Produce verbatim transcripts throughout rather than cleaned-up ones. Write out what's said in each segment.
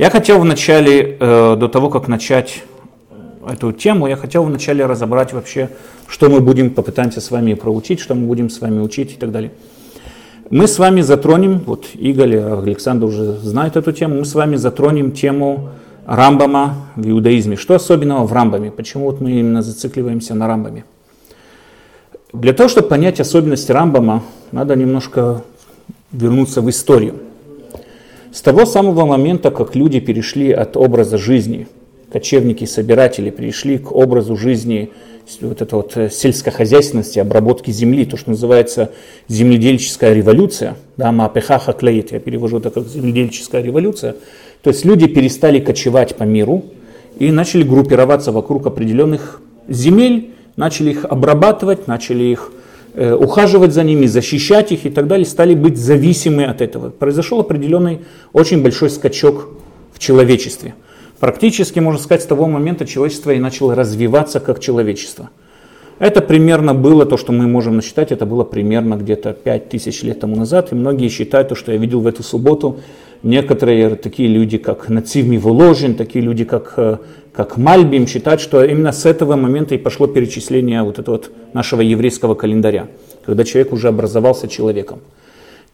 Я хотел вначале, э, до того, как начать эту тему, я хотел вначале разобрать вообще, что мы будем, попытаемся с вами проучить, что мы будем с вами учить и так далее. Мы с вами затронем, вот Игорь, Александр уже знает эту тему, мы с вами затронем тему Рамбама в иудаизме. Что особенного в Рамбаме? Почему вот мы именно зацикливаемся на Рамбаме? Для того, чтобы понять особенности Рамбама, надо немножко вернуться в историю. С того самого момента, как люди перешли от образа жизни, кочевники, собиратели, перешли к образу жизни вот этой вот сельскохозяйственности, обработки земли, то, что называется земледельческая революция, да, маапеха хаклеит, я перевожу это как земледельческая революция, то есть люди перестали кочевать по миру и начали группироваться вокруг определенных земель, начали их обрабатывать, начали их э, ухаживать за ними, защищать их и так далее, стали быть зависимы от этого. Произошел определенный очень большой скачок в человечестве. Практически, можно сказать, с того момента человечество и начало развиваться как человечество. Это примерно было, то, что мы можем насчитать, это было примерно где-то пять тысяч лет тому назад. И многие считают, то, что я видел в эту субботу, некоторые такие люди, как Нацив миВоложин, такие люди, как, как Мальбим, считают, что именно с этого момента и пошло перечисление вот этого вот нашего еврейского календаря, когда человек уже образовался человеком.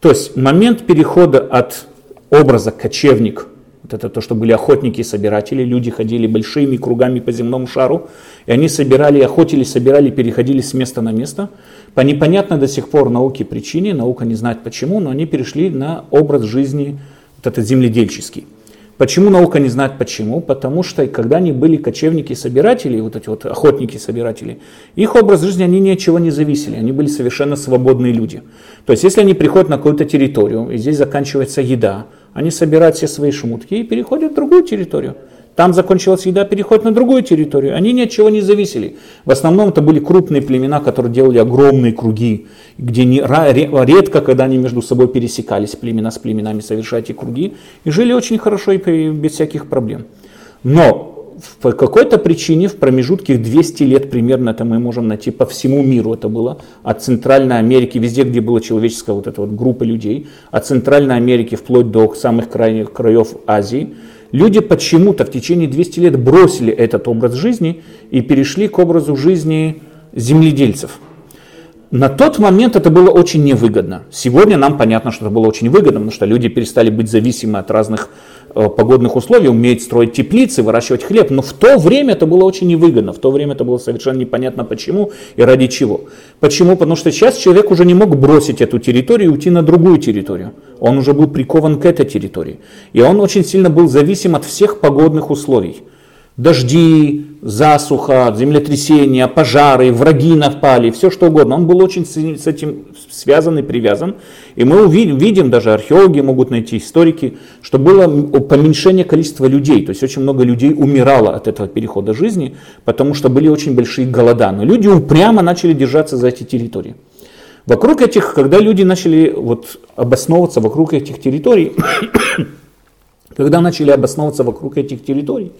То есть момент перехода от образа кочевник, вот это то, что были охотники и собиратели, люди ходили большими кругами по земному шару, и они собирали, охотились, собирали, переходили с места на место. По непонятной до сих пор науке причине, наука не знает почему, но они перешли на образ жизни вот этот земледельческий. Почему наука не знает почему? Потому что когда они были кочевники и собиратели, вот эти вот охотники и собиратели, их образ жизни, они ни от чего не зависели, они были совершенно свободные люди. То есть если они приходят на какую-то территорию, и здесь заканчивается еда, они собирают все свои шмутки и переходят в другую территорию. Там закончилась еда, переходят на другую территорию. Они ни от чего не зависели. В основном это были крупные племена, которые делали огромные круги, где не, редко, когда они между собой пересекались, племена с племенами совершали эти круги, и жили очень хорошо и без всяких проблем. Но по какой-то причине в промежутке двести лет примерно, это мы можем найти по всему миру, это было от Центральной Америки, везде, где была человеческая вот эта вот группа людей, от Центральной Америки вплоть до самых крайних краев Азии, люди почему-то в течение двухсот лет бросили этот образ жизни и перешли к образу жизни земледельцев. На тот момент это было очень невыгодно. Сегодня нам понятно, что это было очень выгодно, потому что люди перестали быть зависимы от разных погодных условий, умеют строить теплицы, выращивать хлеб. Но в то время это было очень невыгодно, в то время это было совершенно непонятно почему и ради чего. Почему? Потому что сейчас человек уже не мог бросить эту территорию и уйти на другую территорию. Он уже был прикован к этой территории. И он очень сильно был зависим от всех погодных условий. Дожди, засуха, землетрясения, пожары, враги напали, все что угодно. Он был очень с этим связан и привязан. И мы увидим, видим, даже археологи могут найти, историки, что было поменьшение количества людей. То есть очень много людей умирало от этого перехода жизни, потому что были очень большие голода. Но люди упрямо начали держаться за эти территории. Вокруг этих, когда люди начали вот обосновываться вокруг этих территорий, когда начали обосновываться вокруг этих территорий,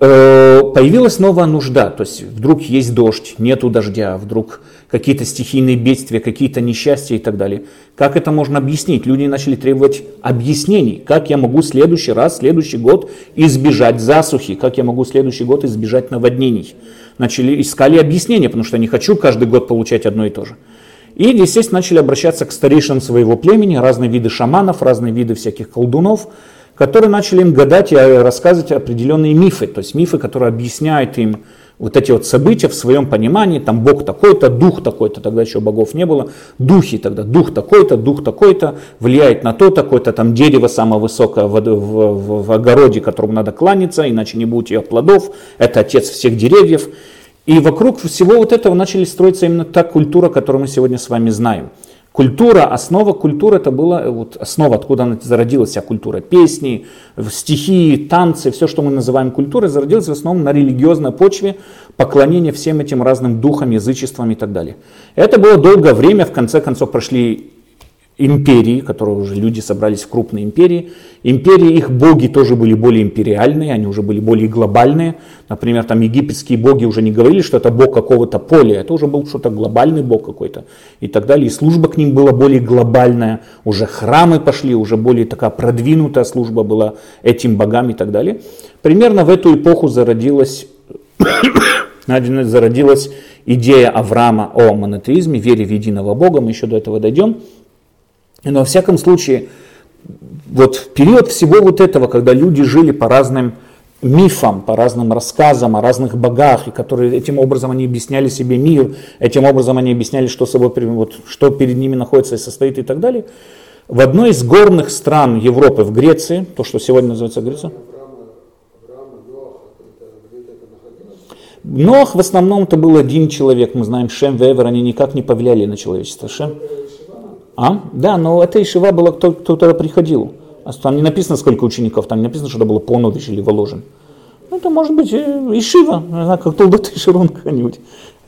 появилась новая нужда, то есть вдруг есть дождь, нету дождя, вдруг какие-то стихийные бедствия, какие-то несчастья и так далее. Как это можно объяснить? Люди начали требовать объяснений, как я могу в следующий раз, в следующий год избежать засухи, как я могу в следующий год избежать наводнений. Начали, искали объяснения, потому что я не хочу каждый год получать одно и то же. И, естественно, начали обращаться к старейшинам своего племени, разные виды шаманов, разные виды всяких колдунов, которые начали им гадать и рассказывать определенные мифы, то есть мифы, которые объясняют им вот эти вот события в своем понимании, там бог такой-то, дух такой-то, тогда еще богов не было, духи тогда, дух такой-то, дух такой-то, влияет на то такое-то, там дерево самое высокое в, в, в, в огороде, которому надо кланяться, иначе не будет ее плодов, это отец всех деревьев. И вокруг всего вот этого начали строиться именно та культура, которую мы сегодня с вами знаем. Культура, основа культуры, это была вот основа, откуда она зародилась, вся культура. Песни, стихи, танцы, все, что мы называем культурой, зародилось в основном на религиозной почве, поклонение всем этим разным духам, язычествам и так далее. Это было долгое время, в конце концов прошли империи, которые уже люди собрались в крупные империи. Империи, их боги тоже были более империальные, они уже были более глобальные. Например, там египетские боги уже не говорили, что это бог какого-то поля, это уже был что-то глобальный бог какой-то и так далее. И служба к ним была более глобальная, уже храмы пошли, уже более такая продвинутая служба была этим богам и так далее. Примерно в эту эпоху зародилась... зародилась идея Авраама о монотеизме, вере в единого Бога, мы еще до этого дойдем. Но во всяком случае, вот в период всего вот этого, когда люди жили по разным мифам, по разным рассказам о разных богах, и которые этим образом они объясняли себе мир, этим образом они объясняли, что собой, вот, что перед ними находится и состоит и так далее, в одной из горных стран Европы, в Греции, то, что сегодня называется Греция, Ноах в основном это был один человек, мы знаем, Шем, Эвер, они никак не повлияли на человечество. Шем. А? Да, но это Ешива было, кто, кто туда приходил. Там не написано, сколько учеников, там не написано, что это было полнович или воложен. Это может быть Ешива, как Толдот и Широн какая-нибудь.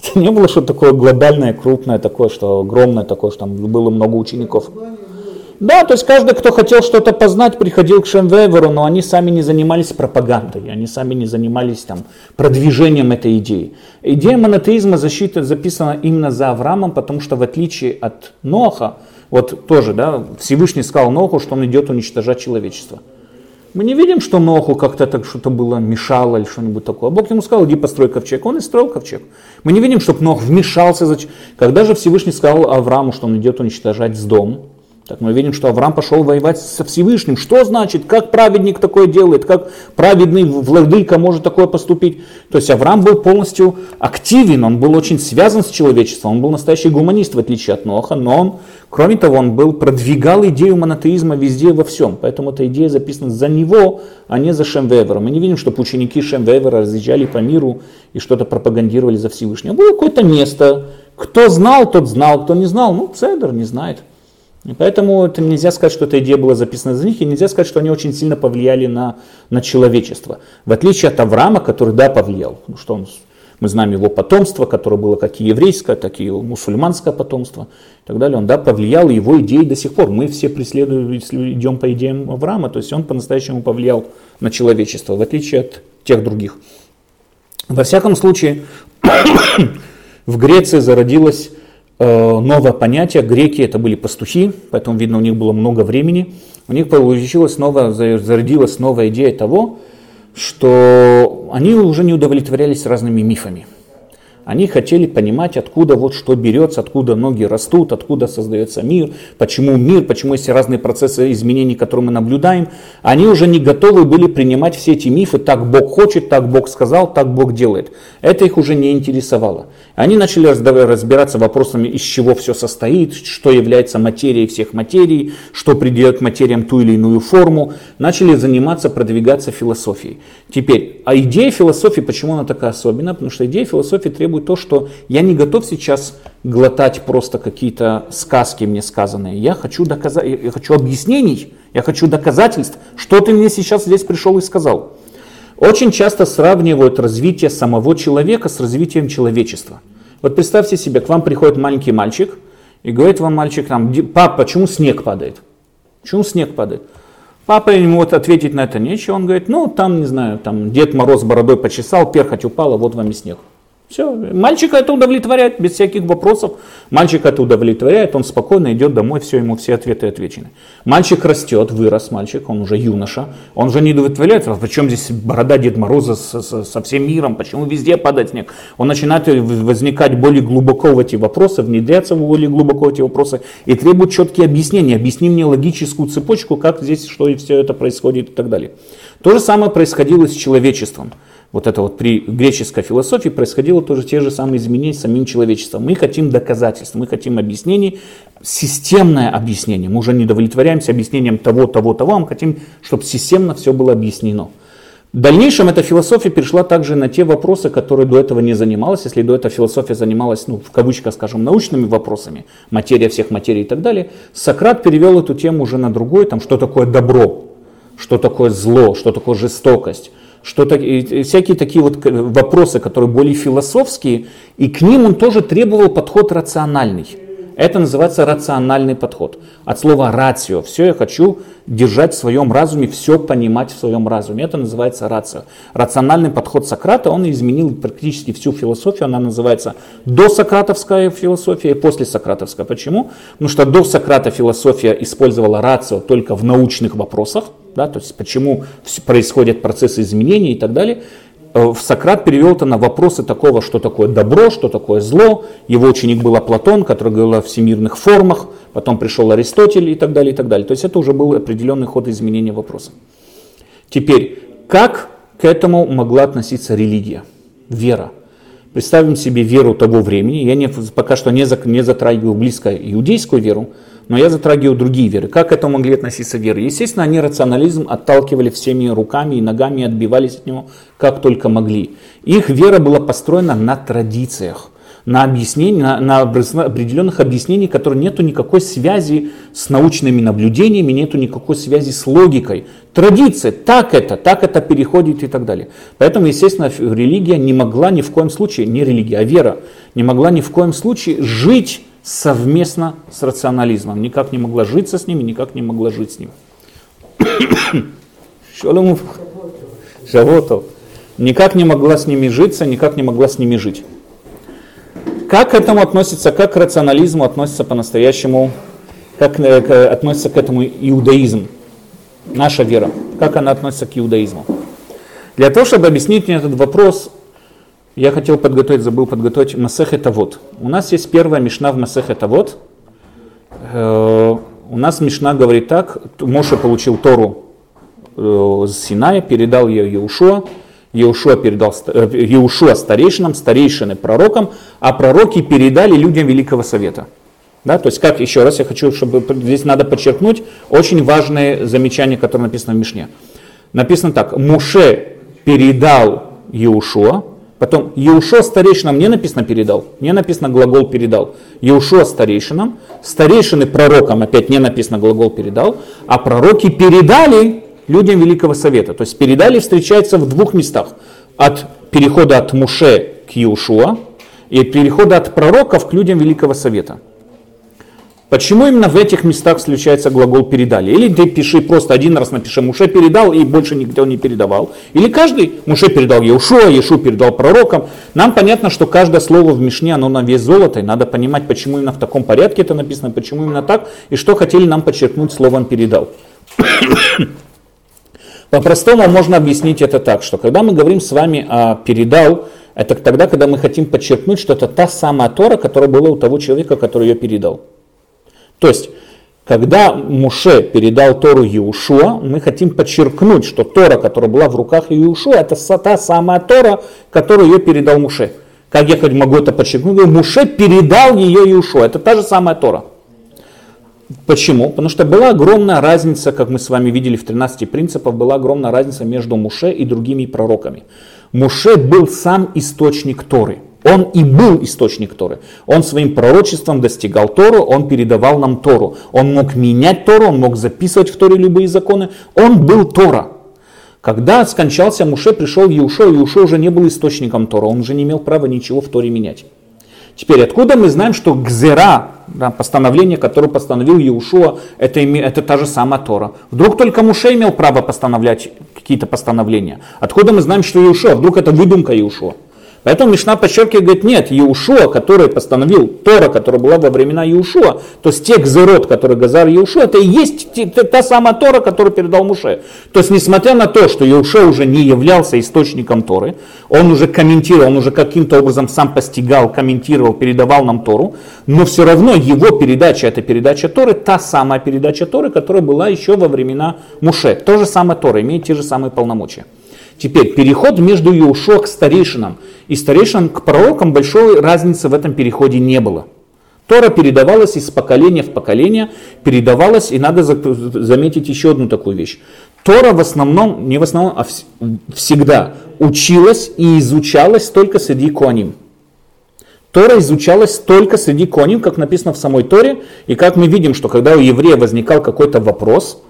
Это не было что-то такое глобальное, крупное, такое, что огромное, такое, что там было много учеников. Да, то есть каждый, кто хотел что-то познать, приходил к Шемвеверу, но они сами не занимались пропагандой, они сами не занимались там, продвижением этой идеи. Идея монотеизма защита записана именно за Авраамом, потому что в отличие от Ноаха, вот тоже, да, Всевышний сказал Ноаху, что он идет уничтожать человечество. Мы не видим, что Ноаху как-то так что-то было, мешало или что-нибудь такое. Бог ему сказал, иди построй ковчег, он и строил ковчег. Мы не видим, чтобы Ноах вмешался. За... Когда же Всевышний сказал Аврааму, что он идет уничтожать Сдом, так мы видим, что Авраам пошел воевать со Всевышним. Что значит, как праведник такое делает, как праведный владыка может такое поступить? То есть Авраам был полностью активен, он был очень связан с человечеством, он был настоящий гуманист, в отличие от Ноаха, но он, кроме того, он был, продвигал идею монотеизма везде и во всем. Поэтому эта идея записана за него, а не за Шем Вевера. Мы не видим, чтобы ученики Шем Вевера разъезжали по миру и что-то пропагандировали за Всевышнего. Было какое-то место, кто знал, тот знал, кто не знал, ну, Цедр не знает. И поэтому это нельзя сказать, что эта идея была записана за них, и нельзя сказать, что они очень сильно повлияли на, на человечество. В отличие от Авраама, который, да, повлиял, потому что он, мы знаем его потомство, которое было как и еврейское, так и мусульманское потомство и так далее, он, да, повлиял, и его идеи до сих пор. Мы все преследуем, идем по идеям Авраама, то есть он по-настоящему повлиял на человечество, в отличие от тех других. Во всяком случае, в Греции зародилась... новое понятие. Греки это были пастухи, поэтому, видно, у них было много времени. У них получилась новая, зародилась новая идея того, что они уже не удовлетворялись разными мифами. Они хотели понимать, откуда вот что берется, откуда ноги растут, откуда создается мир, почему мир, почему есть разные процессы изменений, которые мы наблюдаем. Они уже не готовы были принимать все эти мифы, так Бог хочет, так Бог сказал, так Бог делает. Это их уже не интересовало. Они начали разбираться вопросами, из чего все состоит, что является материей всех материй, что придает материям ту или иную форму. Начали заниматься, продвигаться философией. Теперь, а идея философии, почему она такая особенная? Потому что идея философии требует то, что я не готов сейчас глотать просто какие-то сказки мне сказанные. Я хочу доказать, я хочу объяснений, я хочу доказательств, что ты мне сейчас здесь пришел и сказал. Очень часто сравнивают развитие самого человека с развитием человечества. Вот представьте себе, к вам приходит маленький мальчик и говорит вам мальчик, там, пап, почему снег падает? Почему снег падает? Папа ему вот ответить на это нечего, он говорит, ну там, не знаю, там Дед Мороз бородой почесал, перхоть упала, вот вам и снег. Все, мальчика это удовлетворяет, без всяких вопросов. Мальчик это удовлетворяет, он спокойно идет домой, все, ему все ответы отвечены. Мальчик растет, вырос мальчик, он уже юноша, он уже не удовлетворяется. Причем здесь борода Деда Мороза со, со, со всем миром, почему везде падает снег? Он начинает возникать более глубоко в эти вопросы, внедряться более глубоко в эти вопросы и требует четкие объяснения. Объясни мне логическую цепочку, как здесь, что и все это происходит и так далее. То же самое происходило с человечеством. Вот это вот при греческой философии происходило тоже те же самые изменения с самим человечеством. Мы хотим доказательств, мы хотим объяснений, системное объяснение. Мы уже не удовлетворяемся объяснением того, того, того, мы хотим, чтобы системно все было объяснено. В дальнейшем эта философия перешла также на те вопросы, которые до этого не занималась. Если до этого философия занималась, ну, в кавычках, скажем, научными вопросами, материя всех материй и так далее, Сократ перевел эту тему уже на другую, там, что такое добро, что такое зло, что такое жестокость. Что так, всякие такие вот вопросы, которые более философские, и к ним он тоже требовал подход рациональный. Это называется рациональный подход. От слова «рацио». Все я хочу держать в своем разуме, все понимать в своем разуме. Это называется рацио. Рациональный подход Сократа, он изменил практически всю философию. Она называется досократовская философия и послесократовская. Почему? Потому что до Сократа философия использовала рацио только в научных вопросах. Да, то есть почему происходят процессы изменений и так далее. Сократ перевел это на вопросы такого, что такое добро, что такое зло. Его ученик был Платон, который говорил о всемирных формах, потом пришел Аристотель и так далее, и так далее. То есть это уже был определенный ход изменения вопроса. Теперь, как к этому могла относиться религия, вера? Представим себе веру того времени. Я не, пока что не, не затрагиваю близко иудейскую веру, но я затрагиваю другие веры. Как к этому могли относиться веры? Естественно, они рационализм отталкивали всеми руками и ногами, отбивались от него, как только могли. Их вера была построена на традициях, на, объяснении, на, на определенных объяснениях, которые нету никакой связи с научными наблюдениями, нету никакой связи с логикой. Традиция, так это, так это переходит и так далее. Поэтому, естественно, религия не могла ни в коем случае, не религия, а вера, не могла ни в коем случае жить совместно с рационализмом. Никак не могла житься с ними, никак не могла жить с ним. Шаломов. Шавотов. Никак не могла с ними житься, никак не могла с ними жить. Как к этому относится, как к рационализму относится по-настоящему, как относится к этому иудаизм? Наша вера, как она относится к иудаизму. Для того, чтобы объяснить мне этот вопрос, я хотел подготовить, забыл подготовить Масехет Авот. У нас есть первая Мишна в Масехет Авот. У нас Мишна говорит так. Моше получил Тору с Синая, передал ее Йеошуа. Йеошуа передал Йеошуа старейшинам, старейшины пророкам, а пророки передали людям Великого Совета. Да, то есть, как еще раз я хочу, чтобы здесь надо подчеркнуть очень важное замечание, которое написано в Мишне. Написано так: Моше передал Йеошуа, потом Йеошуа старейшинам не написано передал, не написано глагол передал. Йеошуа старейшинам, старейшины пророкам опять не написано глагол передал, а пророки передали людям Великого Совета. То есть передали встречается в двух местах: от перехода от Моше к Йеошуа и от перехода от пророков к людям Великого Совета. Почему именно в этих местах встречается глагол «передали»? Или ты пиши просто один раз, напиши «Моше передал» и больше никто не передавал. Или каждый «Моше передал Йеошуа», «Йеошуа передал пророкам». Нам понятно, что каждое слово в Мишне, оно на вес золота. И надо понимать, почему именно в таком порядке это написано, почему именно так, и что хотели нам подчеркнуть словом «передал». По-простому можно объяснить это так, что когда мы говорим с вами о «передал», это тогда, когда мы хотим подчеркнуть, что это та самая Тора, которая была у того человека, который ее передал. То есть, когда Моше передал Тору Йеошуа, мы хотим подчеркнуть, что Тора, которая была в руках Йеошуа, это та самая Тора, которую ее передал Моше. Как я хоть могу это подчеркнуть? Моше передал ее Йеошуа. Это та же самая Тора. Почему? Потому что была огромная разница, как мы с вами видели в тринадцати принципах, была огромная разница между Моше и другими пророками. Моше был сам источник Торы. Он и был источник Торы. Он своим пророчеством достигал Тору, он передавал нам Тору. Он мог менять Тору, он мог записывать в Торе любые законы. Он был Тора. Когда скончался Моше, пришел Йеошуа, и Йеошуа уже не был источником Тора. Он уже не имел права ничего в Торе менять. Теперь, откуда мы знаем, что гзера, да, постановление, которое постановил Йеошуа, это, это та же самая Тора? Вдруг только Моше имел право постановлять какие-то постановления? Откуда мы знаем, что Йеошуа? Вдруг это выдумка Йеошуа? Поэтому Мишна подчеркивает, говорит, нет, Йеошуа, который постановил Тора, которая была во времена Йеошуа, то есть те гзерот, которые газар Йеошуа, это и есть та самая Тора, которую передал Моше. То есть, несмотря на то, что Йеошуа уже не являлся источником Торы, он уже комментировал, он уже каким-то образом сам постигал, комментировал, передавал нам Тору, но все равно его передача, эта передача Торы, та самая передача Торы, которая была еще во времена Моше. То же самое Тора, имеет те же самые полномочия. Теперь, переход между Йеошуа к старейшинам и старейшинам к пророкам, большой разницы в этом переходе не было. Тора передавалась из поколения в поколение, передавалась, и надо заметить еще одну такую вещь. Тора в основном, не в основном, а всегда училась и изучалась только среди коаним. Тора изучалась только среди коаним, как написано в самой Торе, и как мы видим, что когда у еврея возникал какой-то вопрос,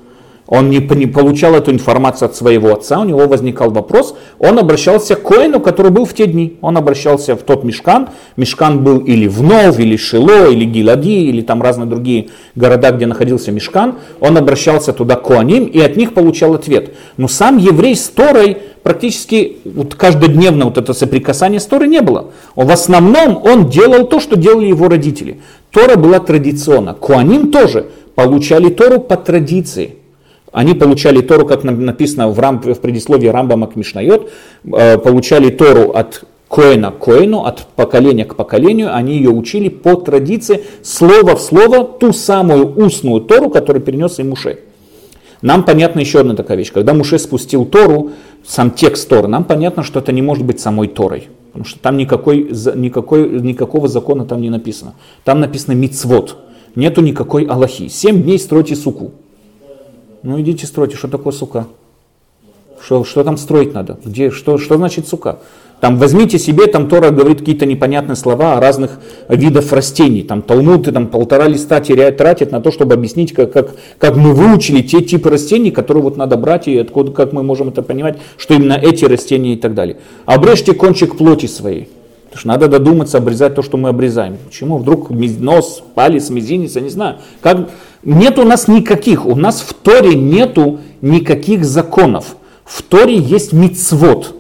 он не получал эту информацию от своего отца, у него возникал вопрос, он обращался к коэну, который был в те дни. Он обращался в тот Мешкан. Мешкан был или в Нов, или Шило, или Гилади, или там разные другие города, где находился Мешкан. Он обращался туда к коаним и от них получал ответ. Но сам еврей с Торой практически вот каждодневно вот это соприкасание с Торой не было. В основном он делал то, что делали его родители. Тора была традиционна. Коаним тоже получали Тору по традиции. Они получали Тору, как написано в, рам, в предисловии Рамбама к Мишнайот, получали Тору от коэна к коэну, от поколения к поколению, они ее учили по традиции, слово в слово, ту самую устную Тору, которую перенес им Моше. Нам понятна еще одна такая вещь. Когда Моше спустил Тору, сам текст Торы, нам понятно, что это не может быть самой Торой. Потому что там никакой, никакой, никакого закона там не написано. Там написано мицвот. Нету никакой алахи. Семь дней стройте суку. Ну идите стройте, что такое сука? Что, что там строить надо? Где, что, что значит сука? Там возьмите себе, там Тора говорит какие-то непонятные слова о разных видах растений. Там Талмуд и там полтора листа теряет, тратит на то, чтобы объяснить, как, как, как мы выучили те типы растений, которые вот надо брать и откуда, как мы можем это понимать, что именно эти растения и так далее. Обрежьте кончик плоти своей. Потому что надо додуматься обрезать то, что мы обрезаем. Почему вдруг нос, палец, мизинец, я не знаю. Как... Нет у нас никаких, у нас в Торе нету никаких законов. В Торе есть мицвот.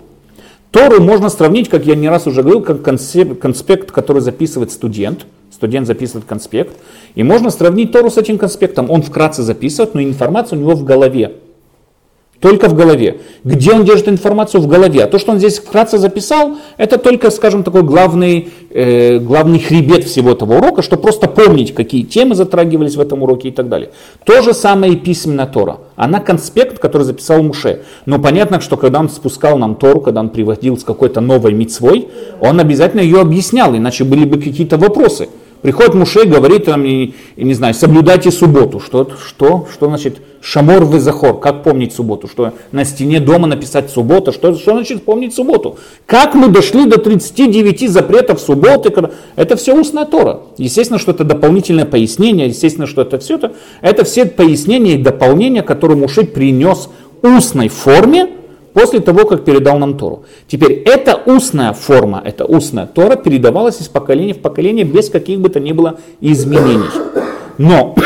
Тору можно сравнить, как я не раз уже говорил, как конспект, который записывает студент. Студент записывает конспект. И можно сравнить Тору с этим конспектом. Он вкратце записывает, но информация у него в голове. Только в голове. Где он держит информацию? В голове. А то, что он здесь вкратце записал, это только, скажем, такой главный, э, главный хребет всего этого урока, чтобы просто помнить, какие темы затрагивались в этом уроке и так далее. То же самое и письменная Тора. Она конспект, который записал Моше. Но понятно, что когда он спускал нам Тору, когда он приводил с какой-то новой мицвой, он обязательно ее объяснял, иначе были бы какие-то вопросы. Приходит Моше и говорит, там, не, не знаю, соблюдайте субботу. Что, что, что значит шамор везахор? Как помнить субботу? Что на стене дома написать суббота? Что, что значит помнить субботу? Как мы дошли до тридцати девяти запретов субботы? Это все устная Тора. Естественно, что это дополнительное пояснение. Естественно, что это все это. Это все пояснения и дополнения, которые Моше принес в устной форме после того, как передал нам Тору. Теперь эта устная форма, эта устная Тора передавалась из поколения в поколение без каких бы то ни было изменений. Но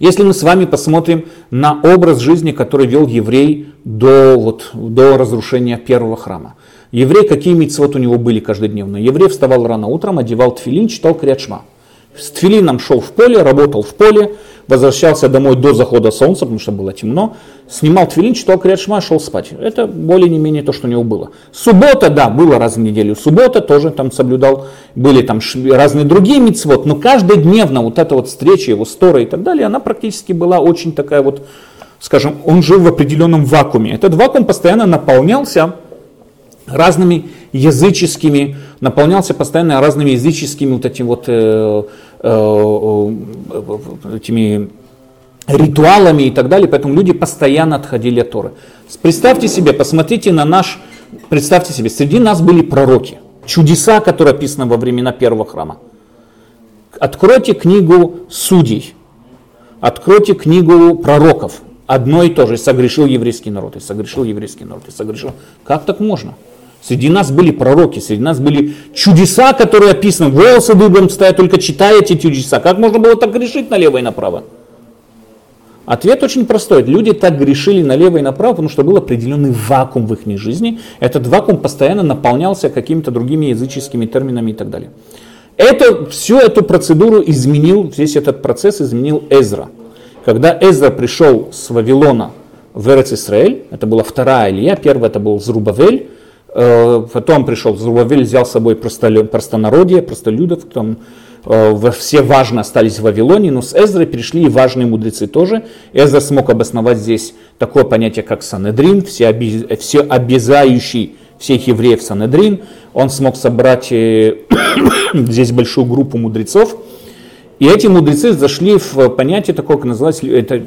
если мы с вами посмотрим на образ жизни, который вел еврей до, вот, до разрушения первого храма. Еврей, какие мицвот у него были каждодневные? Еврей вставал рано утром, одевал тфилин, читал Криат Шма. С тфилином шел в поле, работал в поле, возвращался домой до захода солнца, потому что было темно, снимал тфилин, читал Криат Шма, шел спать. Это более не менее то, что у него было. Суббота, да, было раз в неделю. Суббота тоже там соблюдал, были там разные другие мицвот, но каждодневно вот эта вот встреча его с Торой и так далее, она практически была очень такая вот, скажем, он жил в определенном вакууме. Этот вакуум постоянно наполнялся разными языческими, наполнялся постоянно разными языческими вот этими вот э, э, э, этими ритуалами и так далее, поэтому люди постоянно отходили от Торы. Представьте себе, посмотрите на наш, представьте себе, среди нас были пророки, чудеса, которые описаны во времена первого храма. Откройте книгу Судей, откройте книгу пророков, одно и то же, согрешил еврейский народ, и согрешил еврейский народ, и согрешил. Как так можно? Среди нас были пророки, среди нас были чудеса, которые описаны. Волосы дыбом стоят, только читая эти чудеса. Как можно было так грешить налево и направо? Ответ очень простой. Люди так грешили налево и направо, потому что был определенный вакуум в их жизни. Этот вакуум постоянно наполнялся какими-то другими языческими терминами и так далее. Это, всю эту процедуру изменил, весь этот процесс изменил Эзра. Когда Эзра пришел с Вавилона в Эрец-Исраэль, это была вторая Илья, первая это был Зрубавель, потом пришел Зрубавель, взял с собой простонародье, простолюдов, там все важные остались в Вавилоне, но с Эзрой перешли и важные мудрецы тоже. Эзра смог обосновать здесь такое понятие, как Санедрин, все обязающий всех евреев Санедрин. Он смог собрать здесь большую группу мудрецов. И эти мудрецы зашли в понятие такое, как называлось, это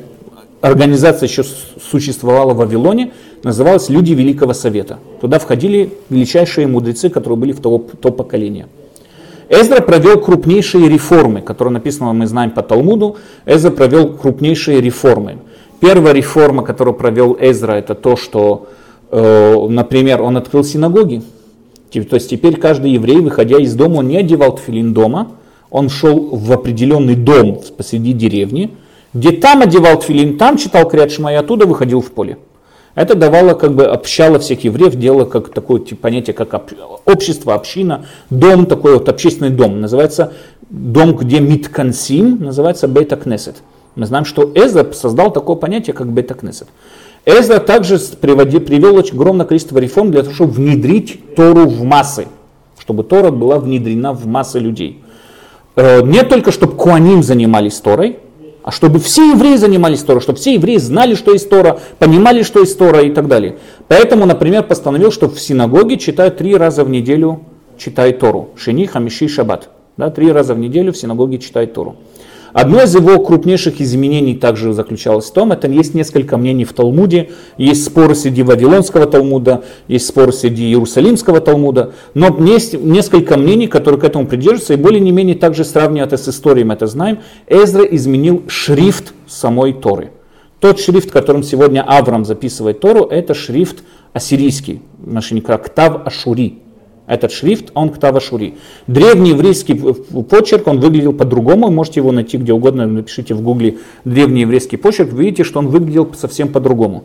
организация еще существовала в Вавилоне, называлась «Люди Великого Совета». Туда входили величайшие мудрецы, которые были в то, то поколение. Эзра провел крупнейшие реформы, которые написано, мы знаем по Талмуду. Эзра провел крупнейшие реформы. Первая реформа, которую провел Эзра, это то, что, например, он открыл синагоги. То есть теперь каждый еврей, выходя из дома, он не одевал тфилин дома, он шел в определенный дом посреди деревни, где там одевал тфилин, там читал Криат Шма и оттуда выходил в поле. Это давало, как бы общало всех евреев, делало как такое типа, понятие, как общество, община, дом, такой вот общественный дом. Называется дом, где миткансим, называется Бейтакнесет. Мы знаем, что Эзра создал такое понятие, как Бейтакнесет. Эзра также привел очень огромное количество реформ для того, чтобы внедрить Тору в массы, чтобы Тора была внедрена в массы людей. Не только, чтобы коаним занимались Торой, а чтобы все евреи занимались Торой, чтобы все евреи знали, что есть Тора, понимали, что есть Тора и так далее. Поэтому, например, постановил, что в синагоге читают три раза в неделю читают Тору. Шини, Хамиши и Шаббат. Да, три раза в неделю в синагоге читают Тору. Одно из его крупнейших изменений также заключалось в том, это есть несколько мнений в Талмуде, есть споры среди Вавилонского Талмуда, есть споры среди Иерусалимского Талмуда, но есть несколько мнений, которые к этому придерживаются, и более не менее также сравнивая это с историей, мы это знаем, Эзра изменил шрифт самой Торы. Тот шрифт, которым сегодня Авраам записывает Тору, это шрифт ассирийский, нашенька Ктав Ашури. Этот шрифт, он Ктав Ашури. Древний еврейский почерк, он выглядел по-другому. Можете его найти где угодно, напишите в гугле «древний еврейский почерк». Вы видите, что он выглядел совсем по-другому.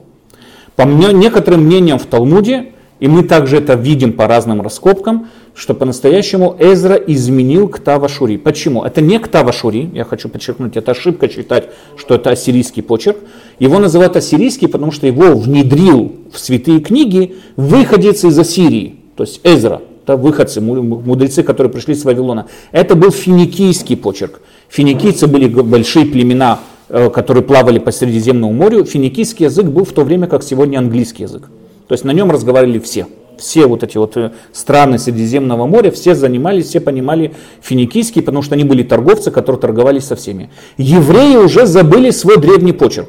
По некоторым мнениям в Талмуде, и мы также это видим по разным раскопкам, что по-настоящему Эзра изменил Ктав Ашури. Почему? Это не Ктав Ашури, я хочу подчеркнуть, это ошибка считать, что это ассирийский почерк. Его называют ассирийский, потому что его внедрил в святые книги выходец из Ассирии, то есть Эзра. Это выходцы, мудрецы, которые пришли с Вавилона. Это был финикийский почерк. Финикийцы были большие племена, которые плавали по Средиземному морю. Финикийский язык был в то время, как сегодня английский язык. То есть на нем разговаривали все. Все вот эти вот страны Средиземного моря, все занимались, все понимали финикийский, потому что они были торговцы, которые торговали со всеми. Евреи уже забыли свой древний почерк.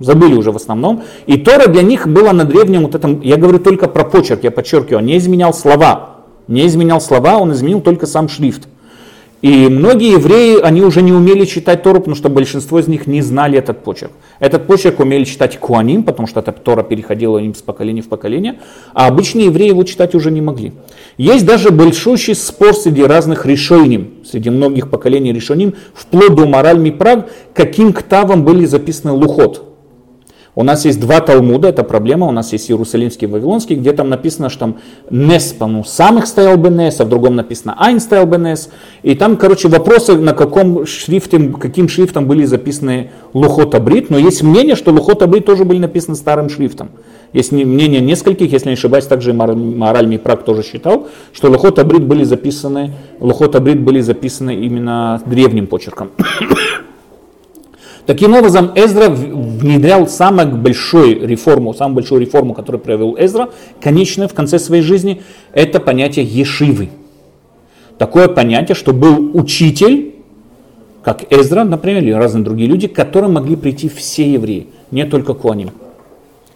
Забыли уже в основном. И Тора для них была на древнем вот этом, я говорю только про почерк, я подчеркиваю, он не изменял слова. Не изменял слова, он изменил только сам шрифт. И многие евреи, они уже не умели читать Тору, потому что большинство из них не знали этот почерк. Этот почерк умели читать коаним, потому что эта Тора переходила им с поколения в поколение, а обычные евреи его читать уже не могли. Есть даже большущий спор среди разных решоним, среди многих поколений решоним, вплоть до Маараль ми-Праг, каким ктавом были записаны Лухот. У нас есть два Талмуда, это проблема, у нас есть Иерусалимский и Вавилонский, где там написано, что там Нес, по-моему, сам их стоял бы Нес, а в другом написано Айн стоял бы Нес. И там, короче, вопросы, на каком шрифте, каким шрифтом были записаны Лухот а-Брит, но есть мнение, что Лухот а-Брит тоже были написаны старым шрифтом. Есть мнение нескольких, если не ошибаюсь, также Маараль ми-Праг тоже считал, что Лухот а-Брит были записаны, Лухот а-Брит были записаны именно древним почерком. Таким образом, Эзра внедрял самую большую реформу, самую большую реформу, которую провел Эзра, конечную в конце своей жизни, это понятие ешивы. Такое понятие, что был учитель, как Эзра, например, или разные другие люди, к которым могли прийти все евреи, не только коаним.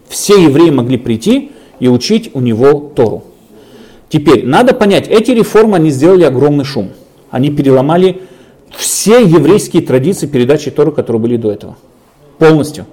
Все евреи могли прийти и учить у него Тору. Теперь, надо понять, эти реформы, они сделали огромный шум. Они переломали все еврейские традиции передачи Торы, которые были до этого. Полностью.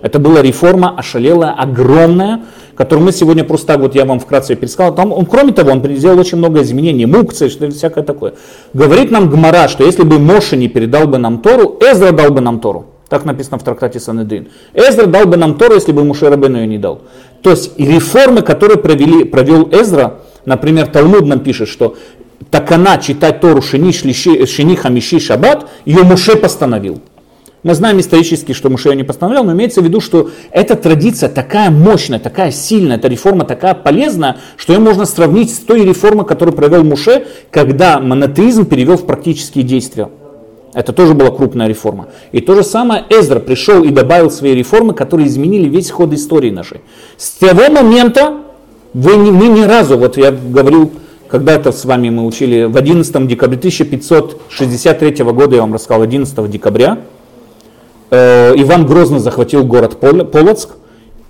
Это была реформа ошалелая, огромная, которую мы сегодня просто так вот я вам вкратце пересказал. Там, он, кроме того, он сделал очень много изменений, мукцы, всякое такое. Говорит нам Гмара, что если бы Моше не передал бы нам Тору, Эзра дал бы нам Тору. Так написано в трактате Санедрин. Эзра дал бы нам Тору, если бы Моше Рабейну ее не дал. То есть реформы, которые провели, провел Эзра, например, Талмуд нам пишет, что Такана читать Тору Шини, шини Хамиши, Шаббат, ее Моше постановил. Мы знаем исторически, что Моше ее не постановлял, но имеется в виду, что эта традиция такая мощная, такая сильная, эта реформа такая полезная, что ее можно сравнить с той реформой, которую провел Моше, когда монотеизм перевел в практические действия. Это тоже была крупная реформа. И то же самое Эзра пришел и добавил свои реформы, которые изменили весь ход истории нашей. С того момента вы, мы ни разу, вот я говорил, когда-то с вами мы учили в одиннадцатого декабря тысяча пятьсот шестьдесят третьего года, я вам рассказал, одиннадцатого декабря, э, Иван Грозный захватил город Пол, Полоцк,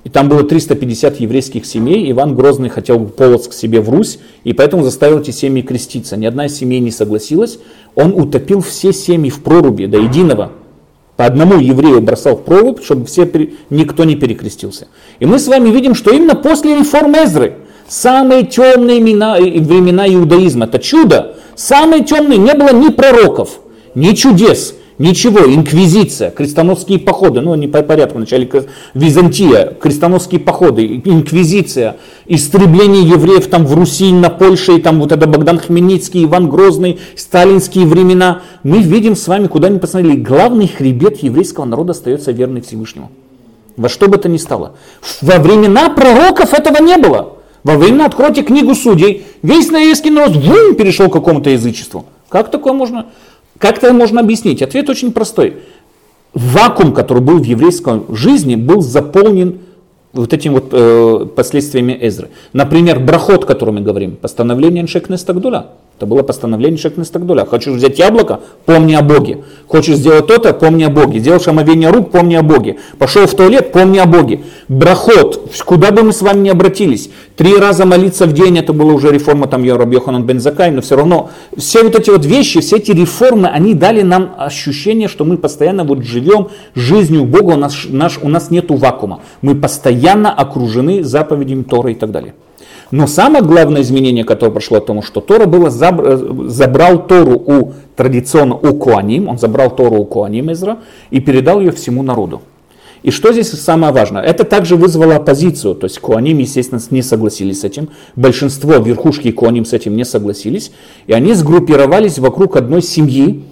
и там было триста пятьдесят еврейских семей. Иван Грозный хотел Полоцк себе в Русь, и поэтому заставил эти семьи креститься. Ни одна из семей не согласилась. Он утопил все семьи в проруби до единого. По одному еврею бросал в прорубь, чтобы все, никто не перекрестился. И мы с вами видим, что именно после реформ Эзры самые темные времена иудаизма, это чудо, самые темные, не было ни пророков, ни чудес, ничего, инквизиция, крестоносские походы, ну не по порядку, вначале Византия, крестоносские походы, инквизиция, истребление евреев там в Руси, на Польше, и там вот это Богдан Хмельницкий, Иван Грозный, сталинские времена. Мы видим с вами, куда ни посмотрели, главный хребет еврейского народа остается верный Всевышнему. Во что бы то ни стало. Во времена пророков этого не было. Во времена, откройте книгу Судей, весь еврейский народ вум, перешел к какому-то язычеству. Как такое можно... Как это можно объяснить? Ответ очень простой. Вакуум, который был в еврейской жизни, был заполнен вот этими вот э, последствиями Эзры. Например, брахот, о котором мы говорим, постановление Эншекнеста Гдуля. Это было постановление Эншекнеста Гдуля. Хочешь взять яблоко? Помни о Боге. Хочешь сделать то-то? Помни о Боге. Делаешь омовение рук? Помни о Боге. Пошел в туалет? Помни о Боге. Брахот. Куда бы мы с вами ни обратились. Три раза молиться в день. Это была уже реформа там Рабби Йоханан бен Заккай. Но все равно все вот эти вот вещи, все эти реформы, они дали нам ощущение, что мы постоянно вот живем жизнью Бога. У нас, наш, у нас нету вакуума. Мы постоянно окружены заповедями Торы и так далее. Но самое главное изменение, которое прошло, тому, что Тора было, забр... забрал Тору у традиционно у Коаним, он забрал Тору у Коаним Эзра и передал ее всему народу. И что здесь самое важное? Это также вызвало оппозицию. То есть коаним, естественно, не согласились с этим. Большинство верхушки коаним с этим не согласились. И они сгруппировались вокруг одной семьи.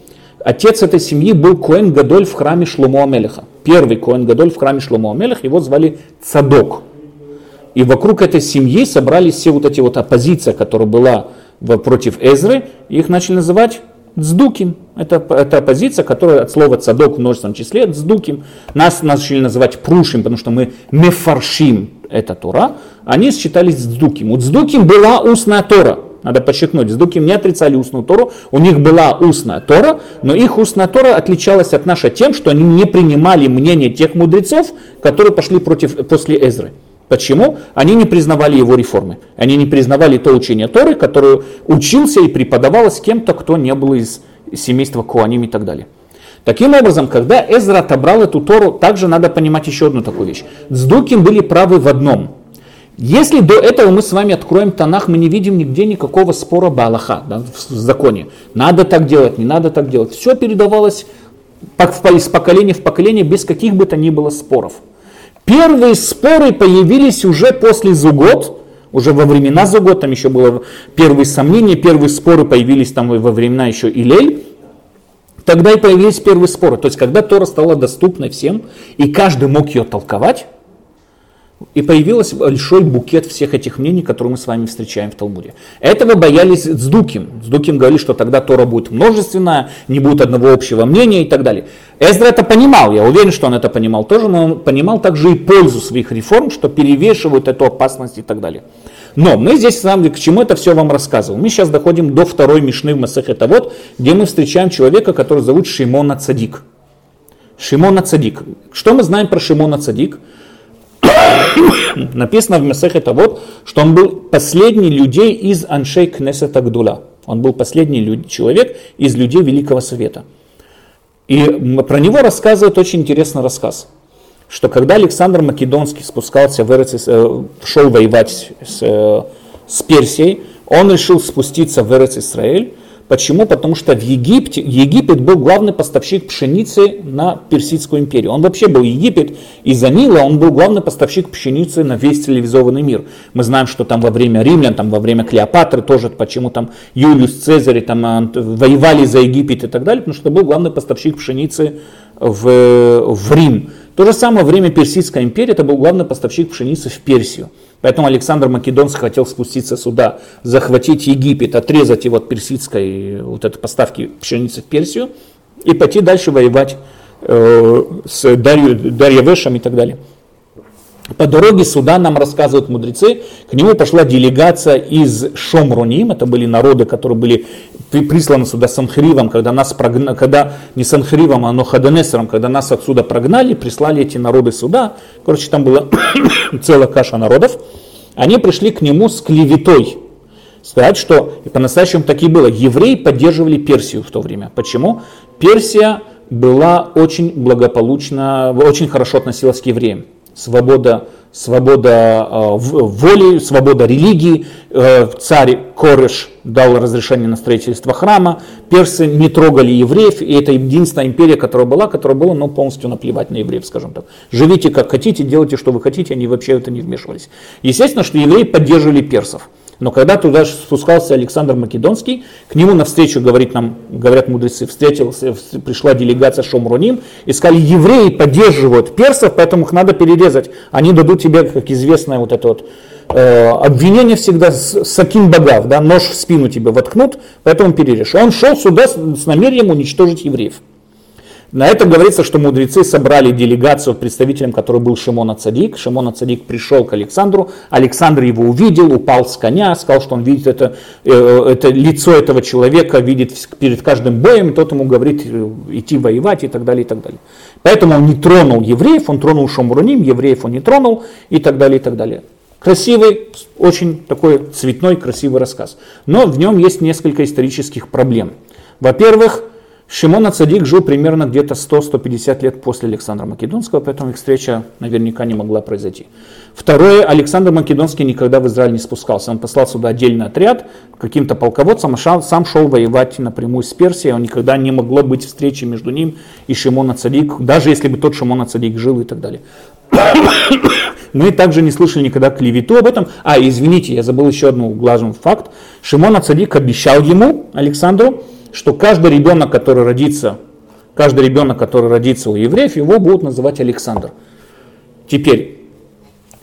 Отец этой семьи был Коэн Гадоль в храме Шломо Амелеха. Первый Коэн Гадоль в храме Шломо Амелех, его звали Цадок. И вокруг этой семьи собрались все вот эти вот оппозиция, которая была против Эзры, и их начали называть Цдуким. Это, это оппозиция, которая от слова Цадок в множественном числе, Цдуким. Нас начали называть Прушим, потому что мы Мефаршим, это Тора. Они считались Цдуким. У Цдуким была устная Тора. Надо подчеркнуть, цдуким не отрицали устную Тору, у них была устная Тора, но их устная Тора отличалась от нашей тем, что они не принимали мнение тех мудрецов, которые пошли против, после Эзры. Почему? Они не признавали его реформы, они не признавали то учение Торы, которое учился и преподавалось кем-то, кто не был из семейства Коаним и так далее. Таким образом, когда Эзра отобрал эту Тору, также надо понимать еще одну такую вещь. Цдуким были правы в одном. Если до этого мы с вами откроем Танах, мы не видим нигде никакого спора Баалаха, да, в законе. Надо так делать, не надо так делать. Все передавалось из поколения в поколение без каких бы то ни было споров. Первые споры появились уже после Зугот, уже во времена Зугот, там еще были первые сомнения, первые споры появились там во времена еще Илель. Тогда и появились первые споры. То есть, когда Тора стала доступной всем, и каждый мог ее толковать, и появился большой букет всех этих мнений, которые мы с вами встречаем в Талмуде. Этого боялись Цдуким. Цдуким говорили, что тогда Тора будет множественная, не будет одного общего мнения и так далее. Эзра это понимал, я уверен, что он это понимал тоже, но он понимал также и пользу своих реформ, что перевешивают эту опасность и так далее. Но мы здесь, с вами, к чему это все вам рассказывал. Мы сейчас доходим до второй Мишны в Масехет Авот, где мы встречаем человека, который зовут Шимона Цадик. Шимона Цадик. Что мы знаем про Шимона Цадик? Написано в Масехет Авот, что он был последний людей из Аншей Кнесета Гдуля. Он был последний люд, человек из людей Великого Совета. И про него рассказывает очень интересный рассказ, что когда Александр Македонский спускался в Эрец, шел воевать с, с Персией, он решил спуститься в Эрец-Исраэль. Почему? Потому что в Египте, Египет был главный поставщик пшеницы на Персидскую империю. Он вообще был Египет, из-за Нила он был главный поставщик пшеницы на весь цивилизованный мир. Мы знаем, что там во время римлян, там во время Клеопатры тоже, почему там Юлиус Цезарь там, воевали за Египет и так далее, потому что был главный поставщик пшеницы в, в Рим. В то же самое время Персидская империя, это был главный поставщик пшеницы в Персию. Поэтому Александр Македонский хотел спуститься сюда, захватить Египет, отрезать его от персидской вот этой поставки пшеницы в Персию и пойти дальше воевать э, с Дарьявешем и так далее. По дороге сюда, нам рассказывают мудрецы, к нему пошла делегация из Шомруним, это были народы, которые были присланы сюда Санхривом, когда нас прогнали, когда не Санхривом, а Нохаденесером, когда нас отсюда прогнали, прислали эти народы сюда, короче, там была целая каша народов, они пришли к нему с клеветой. Сказать, что по-настоящему так и было. Евреи поддерживали Персию в то время. Почему? Персия была очень благополучно, очень хорошо относилась к евреям. Свобода, свобода э, воли, свобода религии. Э, царь Кореш дал разрешение на строительство храма. Персы не трогали евреев, и это единственная империя, которая была, которая была, но полностью наплевать на евреев, скажем так. Живите как хотите, делайте, что вы хотите, они вообще в это не вмешивались. Естественно, что евреи поддерживали персов. Но когда туда спускался Александр Македонский, к нему навстречу, говорит нам, говорят мудрецы, встретился, пришла делегация Шомроним и сказали, евреи поддерживают персов, поэтому их надо перерезать. Они дадут тебе, как известное, вот это вот э, обвинение всегда, сакин багав, да, нож в спину тебе воткнут, поэтому перережь. Он шел сюда с, с намерением уничтожить евреев. На этом говорится, что мудрецы собрали делегацию, представителем которой был Шимон Цадик. Шимон Цадик пришел к Александру, Александр его увидел, упал с коня, сказал, что он видит это, это лицо этого человека, видит перед каждым боем, тот ему говорит идти воевать и так далее, и так далее. Поэтому он не тронул евреев, он тронул Шомруним, евреев он не тронул и так далее, и так далее. Красивый, очень такой цветной, красивый рассказ. Но в нем есть несколько исторических проблем. Во-первых, Шимон Цадик жил примерно где-то сто - сто пятьдесят лет после Александра Македонского, поэтому их встреча наверняка не могла произойти. Второе, Александр Македонский никогда в Израиль не спускался. Он послал сюда отдельный отряд каким-то полководцам, а сам шел воевать напрямую с Персией. Он никогда не могло быть встречи между ним и Шимон Цадик, даже если бы тот Шимон Цадик жил и так далее. Мы также не слышали никогда клевету об этом. А, извините, я забыл еще одну главный факт. Шимон Цадик обещал ему, Александру, что каждый ребенок, который родится, каждый ребенок, который родится у евреев, его будут называть Александр. Теперь,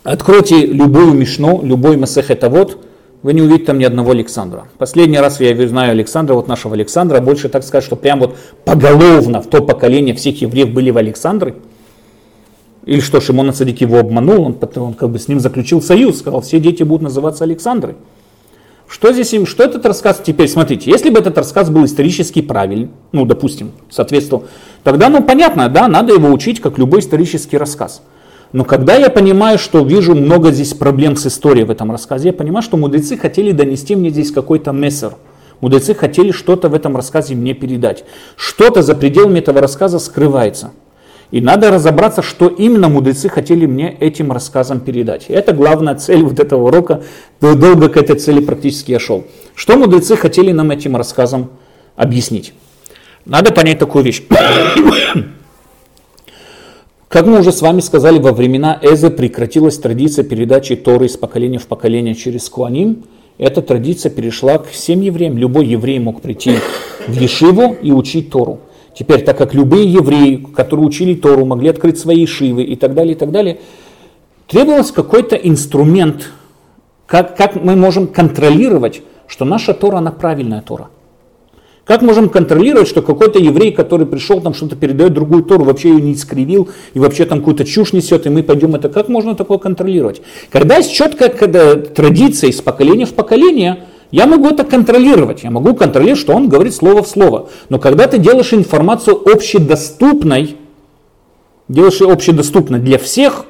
откройте любую Мишну, любой Масехет Авот, вы не увидите там ни одного Александра. Последний раз я знаю Александра, вот нашего Александра, больше так сказать, что прям вот поголовно в то поколение всех евреев были в Александры. Или что, Шимон Цадик его обманул, он, он как бы с ним заключил союз, сказал, все дети будут называться Александры. Что здесь, что этот рассказ теперь, смотрите, если бы этот рассказ был исторически правильным, ну, допустим, соответствовал, тогда, ну, понятно, да, надо его учить, как любой исторический рассказ. Но когда я понимаю, что вижу много здесь проблем с историей в этом рассказе, я понимаю, что мудрецы хотели донести мне здесь какой-то мессер. Мудрецы хотели что-то в этом рассказе мне передать. Что-то за пределами этого рассказа скрывается. И надо разобраться, что именно мудрецы хотели мне этим рассказом передать. И это главная цель вот этого урока. Долго к этой цели практически я шел. Что мудрецы хотели нам этим рассказом объяснить? Надо понять такую вещь. Как мы уже с вами сказали, во времена Эзры прекратилась традиция передачи Торы из поколения в поколение через Коаним. Эта традиция перешла к всем евреям. Любой еврей мог прийти в Ешиву и учить Тору. Теперь, так как любые евреи, которые учили Тору, могли открыть свои ешивы и так далее, и так далее, требовался какой-то инструмент, как, как мы можем контролировать, что наша Тора, она правильная Тора. Как можем контролировать, что какой-то еврей, который пришел, там что-то передает другую Тору, вообще ее не искривил, и вообще там какую-то чушь несет, и мы пойдем это. Как можно такое контролировать? Когда есть четкая когда, традиция из поколения в поколение, я могу это контролировать, я могу контролировать, что он говорит слово в слово. Но когда ты делаешь информацию общедоступной, делаешь ее общедоступной для всех,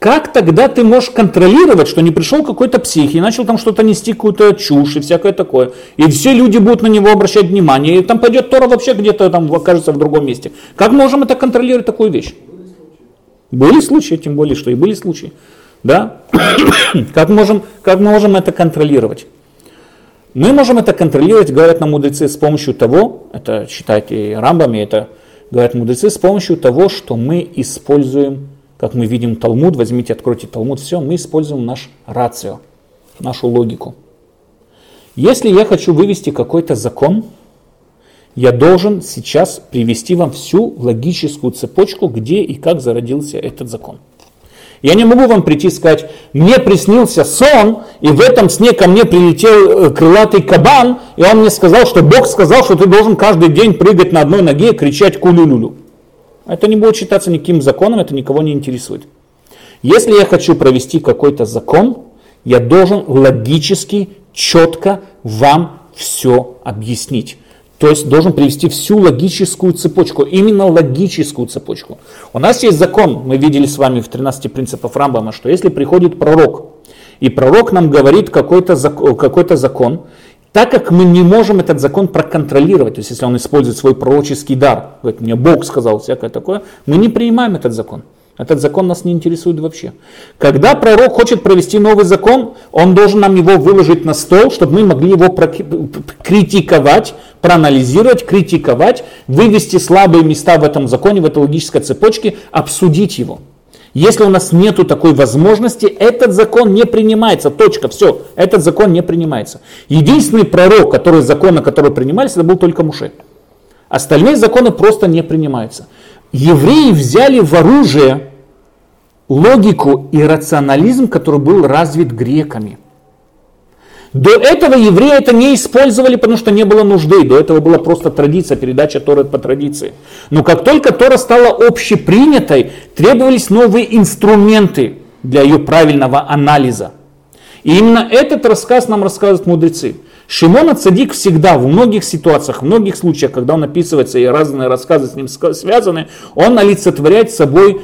как тогда ты можешь контролировать, что не пришел какой-то псих и начал там что-то нести, какую-то чушь и всякое такое, и все люди будут на него обращать внимание, и там пойдет Тора вообще где-то там окажется в другом месте. Как можем это контролировать, такую вещь? Были случаи, были случаи тем более, что и были случаи. Да? как, можем, как можем это контролировать? Мы можем это контролировать, говорят нам мудрецы, с помощью того, это считайте Рамбами, это говорят мудрецы, с помощью того, что мы используем, как мы видим Талмуд, возьмите, откройте Талмуд, все, мы используем наш рацио, нашу логику. Если я хочу вывести какой-то закон, я должен сейчас привести вам всю логическую цепочку, где и как зародился этот закон. Я не могу вам прийти и сказать, мне приснился сон, и в этом сне ко мне прилетел крылатый кабан, и он мне сказал, что Бог сказал, что ты должен каждый день прыгать на одной ноге и кричать ку-лю-лю-лю. Это не будет считаться никаким законом, это никого не интересует. Если я хочу провести какой-то закон, я должен логически, четко вам все объяснить. То есть должен привести всю логическую цепочку, именно логическую цепочку. У нас есть закон, мы видели с вами в тринадцати принципах Рамбама, что если приходит пророк, и пророк нам говорит какой-то закон, какой-то закон, Так как мы не можем этот закон проконтролировать, то есть если он использует свой пророческий дар, говорит, мне Бог сказал всякое такое, мы не принимаем этот закон. Этот закон нас не интересует вообще. Когда пророк хочет провести новый закон, он должен нам его выложить на стол, чтобы мы могли его критиковать, проанализировать, критиковать, вывести слабые места в этом законе, в этой логической цепочке, обсудить его. Если у нас нету такой возможности, этот закон не принимается. Точка, все, этот закон не принимается. Единственный пророк, который, законы которого принимались, это был только Моше. Остальные законы просто не принимаются. Евреи взяли в оружие логику и рационализм, который был развит греками. До этого евреи это не использовали, потому что не было нужды. До этого была просто традиция, передача Торы по традиции. Но как только Тора стала общепринятой, требовались новые инструменты для ее правильного анализа. И именно этот рассказ нам рассказывают мудрецы. Шимон Цадик всегда, в многих ситуациях, в многих случаях, когда он описывается и разные рассказы с ним связаны, он олицетворяет собой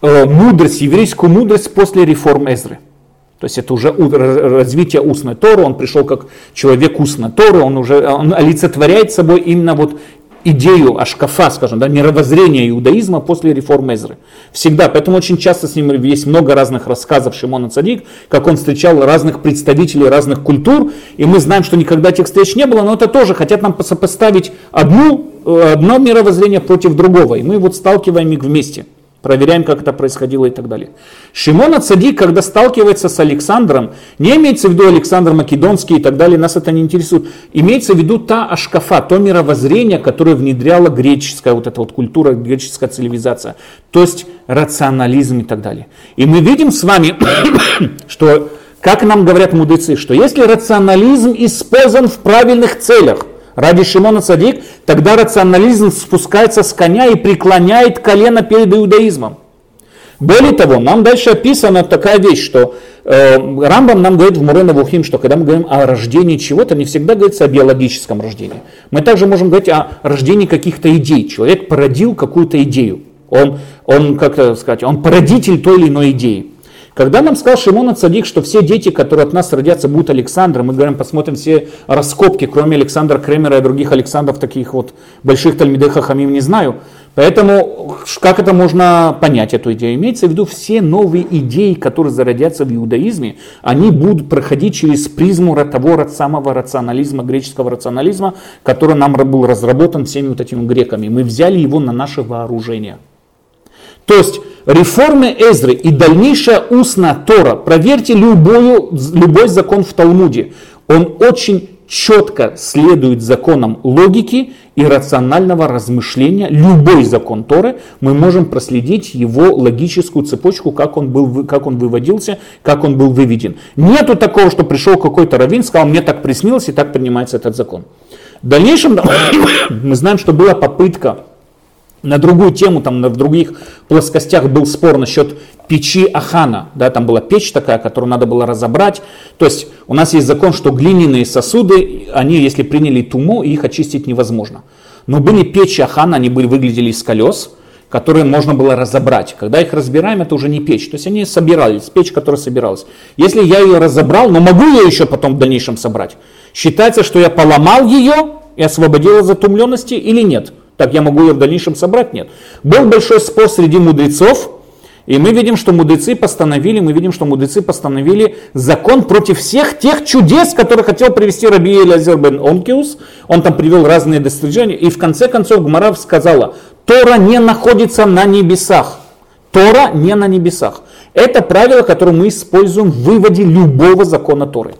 мудрость, еврейскую мудрость после реформ Эзры. То есть это уже развитие устной Торы, он пришел как человек устной Торы, он уже он олицетворяет собой именно вот идею ашкафа, скажем, да, мировоззрения иудаизма после реформ Эзры. Всегда. Поэтому очень часто с ним есть много разных рассказов Шимона Цадик, как он встречал разных представителей разных культур. И мы знаем, что никогда этих встреч не было, но это тоже хотят нам сопоставить одну, одно мировоззрение против другого. И мы вот сталкиваем их вместе, проверяем, как это происходило и так далее. Шимон Цадик, когда сталкивается с Александром, не имеется в виду Александр Македонский и так далее, нас это не интересует. Имеется в виду та ашкафа, то мировоззрение, которое внедряла греческая вот эта вот культура, греческая цивилизация, то есть рационализм и так далее. И мы видим с вами, что, как нам говорят мудрецы, что если рационализм использован в правильных целях, ради Шимона Цадик, тогда рационализм спускается с коня и преклоняет колено перед иудаизмом. Более того, нам дальше описана такая вещь, что э, Рамбам нам говорит в Морэ Невухим, что когда мы говорим о рождении чего-то, не всегда говорится о биологическом рождении. Мы также можем говорить о рождении каких-то идей. Человек породил какую-то идею. Он, он, как это сказать, он породитель той или иной идеи. Когда нам сказал Шимон Цадик, что все дети, которые от нас родятся, будут Александром, мы говорим, посмотрим все раскопки, кроме Александра Кремера и других Александров, таких вот больших Талмидей Хахамим, не знаю. Поэтому как это можно понять, эту идею? Имеется в виду, все новые идеи, которые зародятся в иудаизме, они будут проходить через призму того самого рационализма, греческого рационализма, который нам был разработан всеми вот этими греками. Мы взяли его на наше вооружение. То есть реформы Эзры и дальнейшая устная Тора, проверьте любую, любой закон в Талмуде, он очень четко следует законам логики и рационального размышления. Любой закон Торы, мы можем проследить его логическую цепочку, как он, был, как он выводился, как он был выведен. Нету такого, что пришел какой-то раввин, сказал, мне так приснилось и так принимается этот закон. В дальнейшем мы знаем, что была попытка на другую тему, там на других плоскостях был спор насчет печи Ахана. Да, там была печь такая, которую надо было разобрать. То есть у нас есть закон, что глиняные сосуды, они, если приняли туму, их очистить невозможно. Но были печи Ахана, они были, выглядели из колес, которые можно было разобрать. Когда их разбираем, это уже не печь. То есть они собирались, печь, которая собиралась. Если я ее разобрал, но могу я еще потом в дальнейшем собрать? Считается, что я поломал ее и освободил от затумленности или нет? Так я могу ее в дальнейшем собрать? Нет. Был большой спор среди мудрецов, и мы видим, что мудрецы постановили, мы видим, что мудрецы постановили закон против всех тех чудес, которые хотел привести Раби Элиэзер бен Онкиус. Он там привел разные достижения, и в конце концов Гмара сказала, Тора не находится на небесах. Тора не на небесах. Это правило, которое мы используем в выводе любого закона Торы.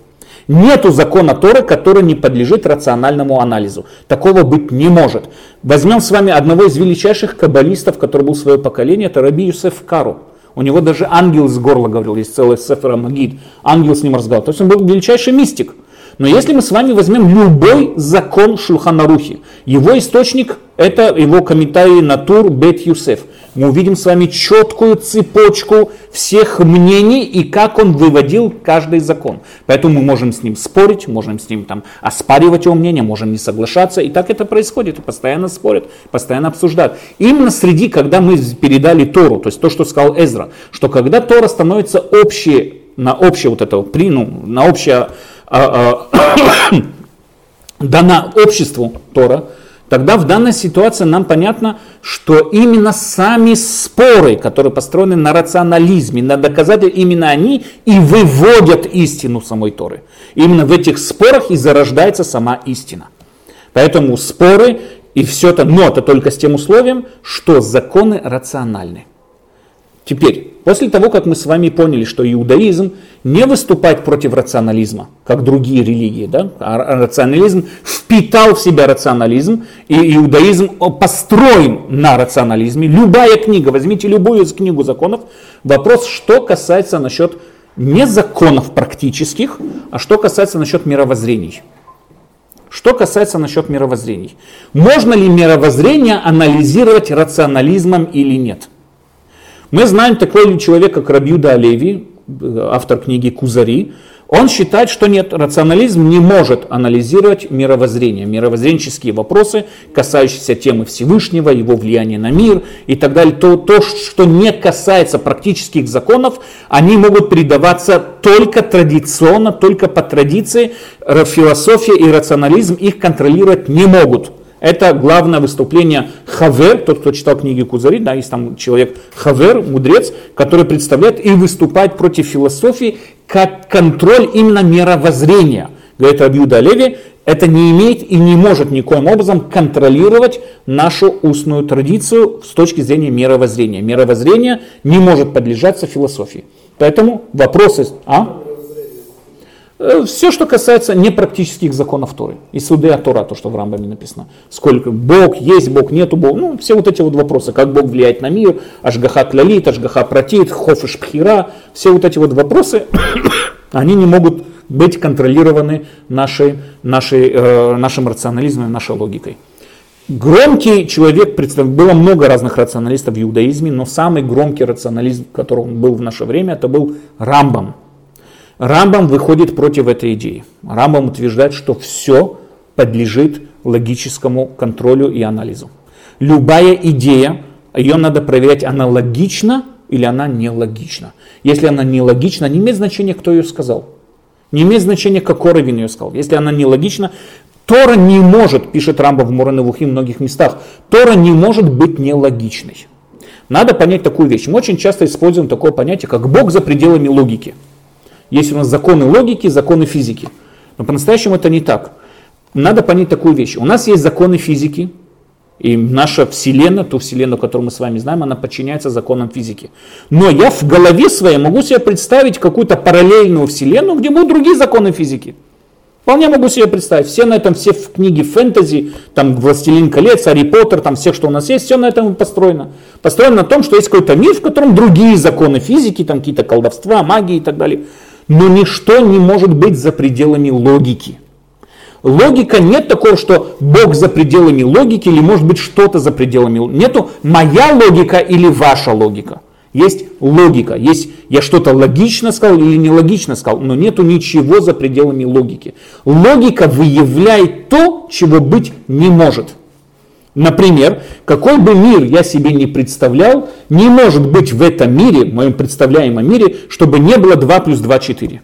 Нету закона Торы, который не подлежит рациональному анализу. Такого быть не может. Возьмем с вами одного из величайших каббалистов, который был в свое поколение, это Раби Юсеф Кару. У него даже ангел с горла говорил, есть целый Сефер Магид, ангел с ним разговаривал. То есть он был величайший мистик. Но если мы с вами возьмем любой закон Шульхан Арухи, его источник это его комментарий на Тур Бет Юсеф. Мы увидим с вами четкую цепочку всех мнений и как он выводил каждый закон. Поэтому мы можем с ним спорить, можем с ним там, оспаривать его мнение, можем не соглашаться. И так это происходит. Постоянно спорят, постоянно обсуждают. Именно среди, когда мы передали Тору, то есть то, что сказал Эзра, что когда Тора становится общей, на общее вот это, ну, на общее дана обществу Тора, тогда в данной ситуации нам понятно, что именно сами споры, которые построены на рационализме, на доказательстве, именно они и выводят истину самой Торы. Именно в этих спорах и зарождается сама истина. Поэтому споры и все это, но это только с тем условием, что законы рациональны. Теперь, после того, как мы с вами поняли, что иудаизм не выступает против рационализма, как другие религии, да? А рационализм впитал в себя рационализм, и иудаизм построен на рационализме. Любая книга, возьмите любую из книгу законов, вопрос, что касается насчет не законов практических, а что касается насчет мировоззрений. Что касается насчет мировоззрений. Можно ли мировоззрение анализировать рационализмом или нет? Мы знаем такой человек, как Раби Йуда Алеви, автор книги «Кузари». Он считает, что нет, рационализм не может анализировать мировоззрение, мировоззренческие вопросы, касающиеся темы Всевышнего, его влияния на мир и так далее. То, то, что не касается практических законов, они могут передаваться только традиционно, только по традиции. Философия и рационализм их контролировать не могут. Это главное выступление Хавер, тот, кто читал книги Кузари, да, есть там человек Хавер, мудрец, который представляет и выступает против философии как контроль именно мировоззрения. Говорит Раби Йуда Алеви, это не имеет и не может никоим образом контролировать нашу устную традицию с точки зрения мировоззрения. Мировоззрение не может подлежаться философии. Поэтому вопросы... А? Все, что касается непрактических законов Торы. И судея Тора, то, что в Рамбаме написано. Сколько Бог, есть Бог, нету Бога. Ну, все вот эти вот вопросы. Как Бог влияет на мир, Ашгаха Клалит, Ашгаха Протит, Хофеш Пхира. Все вот эти вот вопросы, они не могут быть контролированы нашей, нашей, э, нашим рационализмом, нашей логикой. Громкий человек, было много разных рационалистов в иудаизме, но самый громкий рационализм, который был в наше время, это был Рамбам. Рамбам выходит против этой идеи. Рамбам утверждает, что все подлежит логическому контролю и анализу. Любая идея, ее надо проверять, она логична или она нелогична. Если она нелогична, не имеет значения, кто ее сказал. Не имеет значения, какой раввин ее сказал. Если она нелогична, Тора не может, пишет Рамбам в Морэ Невухим в многих местах, Тора не может быть нелогичной. Надо понять такую вещь. Мы очень часто используем такое понятие, как Бог за пределами логики. Есть у нас законы логики, законы физики. Но по-настоящему это не так. Надо понять такую вещь. У нас есть законы физики. И наша Вселенная, ту Вселенную, которую мы с вами знаем, она подчиняется законам физики. Но я в голове своей могу себе представить какую-то параллельную Вселенную, где будут другие законы физики. Вполне могу себе представить. Все на этом, все в книге фэнтези, там «Властелин колец», «Гарри Поттер», там все, что у нас есть, все на этом построено. Построено на том, что есть какой-то мир, в котором другие законы физики, там какие-то колдовства, магии и так далее. Но ничто не может быть за пределами логики. Логика нет такого, что Бог за пределами логики или может быть что-то за пределами логики. Нету моя логика или ваша логика. Есть логика, есть я что-то логично сказал или нелогично сказал, но нету ничего за пределами логики. Логика выявляет то, чего быть не может. Например, какой бы мир я себе не представлял, не может быть в этом мире, в моем представляемом мире, чтобы не было два плюс два четыре.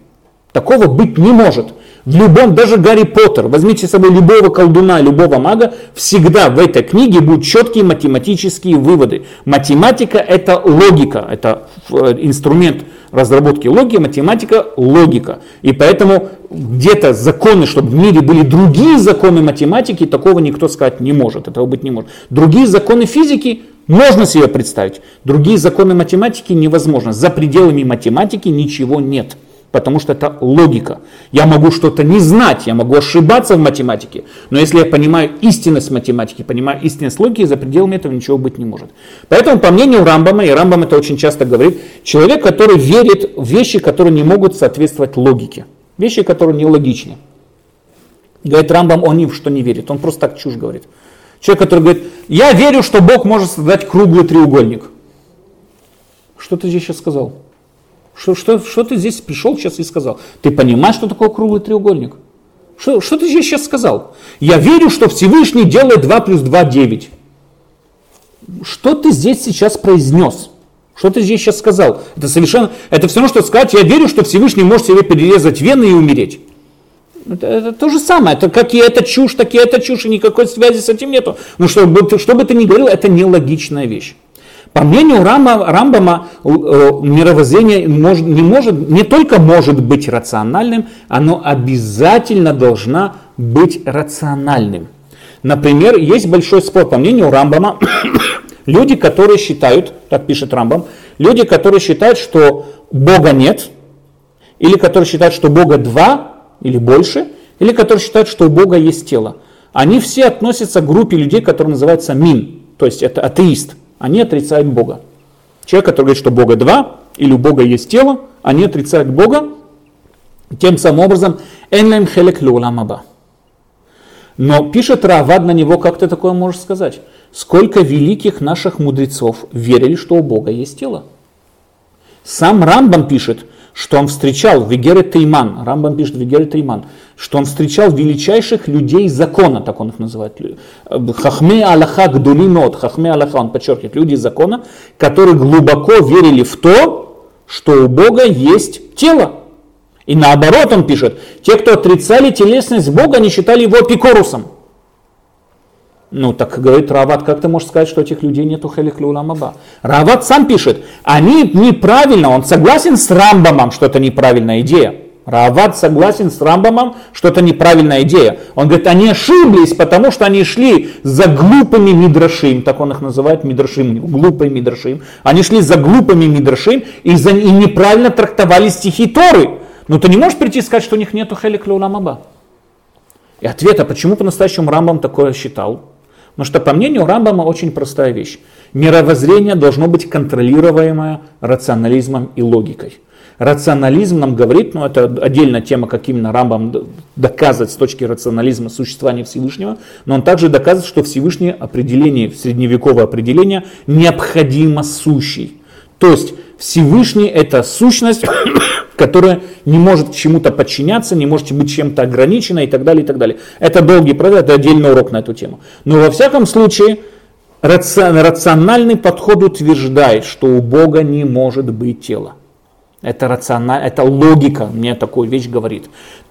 Такого быть не может. В любом, даже Гарри Поттер, возьмите с собой любого колдуна, любого мага, всегда в этой книге будут четкие математические выводы. Математика — это логика, это инструмент разработки логики, математика — логика. И поэтому где-то законы, чтобы в мире были другие законы математики, такого никто сказать не может, этого быть не может. Другие законы физики можно себе представить, другие законы математики невозможно. За пределами математики ничего нет. Потому что это логика. Я могу что-то не знать, я могу ошибаться в математике, но если я понимаю истинность математики, понимаю истинность логики, за пределами этого ничего быть не может. Поэтому, по мнению Рамбама, и Рамбам это очень часто говорит, человек, который верит в вещи, которые не могут соответствовать логике, вещи, которые нелогичны. Говорит Рамбам, он ни в что не верит, он просто так чушь говорит. Человек, который говорит, я верю, что Бог может создать круглый треугольник. Что ты здесь сейчас сказал? Что, что, что ты здесь пришел сейчас и сказал? Ты понимаешь, что такое круглый треугольник? Что, что ты здесь сейчас сказал? Я верю, что Всевышний делает два плюс два девять. Что ты здесь сейчас произнес? Что ты здесь сейчас сказал? Это совершенно, это все равно, что сказать, я верю, что Всевышний может себе перерезать вены и умереть. Это, это то же самое. Это как и это чушь, так и это чушь, и никакой связи с этим нету. Но что, что бы ты ни говорил, это нелогичная вещь. По мнению Рама, Рамбама, мировоззрение может, не, может, не только может быть рациональным, оно обязательно должно быть рациональным. Например, есть большой спор, по мнению Рамбама, люди, которые считают, так пишет Рамбам, люди, которые считают, что Бога нет, или которые считают, что Бога два или больше, или которые считают, что у Бога есть тело. Они все относятся к группе людей, которые называются мин, то есть это атеист. Они отрицают Бога. Человек, который говорит, что Бога два, или у Бога есть тело, они отрицают Бога, тем самым образом, «Эн лэм хэлек леулам аба». Но пишет Равад на него, как ты такое можешь сказать? Сколько великих наших мудрецов верили, что у Бога есть тело? Сам Рамбам пишет, что он встречал Вегере Тейман, Рамбам пишет Вегере Тейман, что он встречал величайших людей закона, так он их называет, хахме алаха гдулимот, хахме алаха, он подчеркивает, люди закона, которые глубоко верили в то, что у Бога есть тело. И наоборот он пишет, те, кто отрицали телесность Бога, они считали его эпикорусом. Ну так, говорит Равад, как ты можешь сказать, что этих людей нету хелек леулам аба? Равад сам пишет, они неправильно, он согласен с Рамбамом, что это неправильная идея. Равад согласен с Рамбамом, что это неправильная идея. Он говорит, они ошиблись, потому что они шли за глупыми мидрашим, так он их называет, мидрашим, глупые мидрашим. Они шли за глупыми мидрашим и, за, и неправильно трактовали стихи Торы. Но ты не можешь прийти и сказать, что у них нету хелек леулам аба. И ответ, а почему по-настоящему Рамбам такое считал? Потому что, по мнению Рамбама, очень простая вещь. Мировоззрение должно быть контролируемое рационализмом и логикой. Рационализм нам говорит, ну это отдельная тема, как именно Рамбам доказывает с точки рационализма существование Всевышнего, но он также доказывает, что Всевышнее определение, средневековое определение необходимо сущий. То есть Всевышний это сущность, которая не может чему-то подчиняться, не может быть чем-то ограничена и так далее, и так далее. Это долгий процесс, это отдельный урок на эту тему. Но во всяком случае, раци... рациональный подход утверждает, что у Бога не может быть тела. Это, рациональ... это логика мне такую вещь говорит.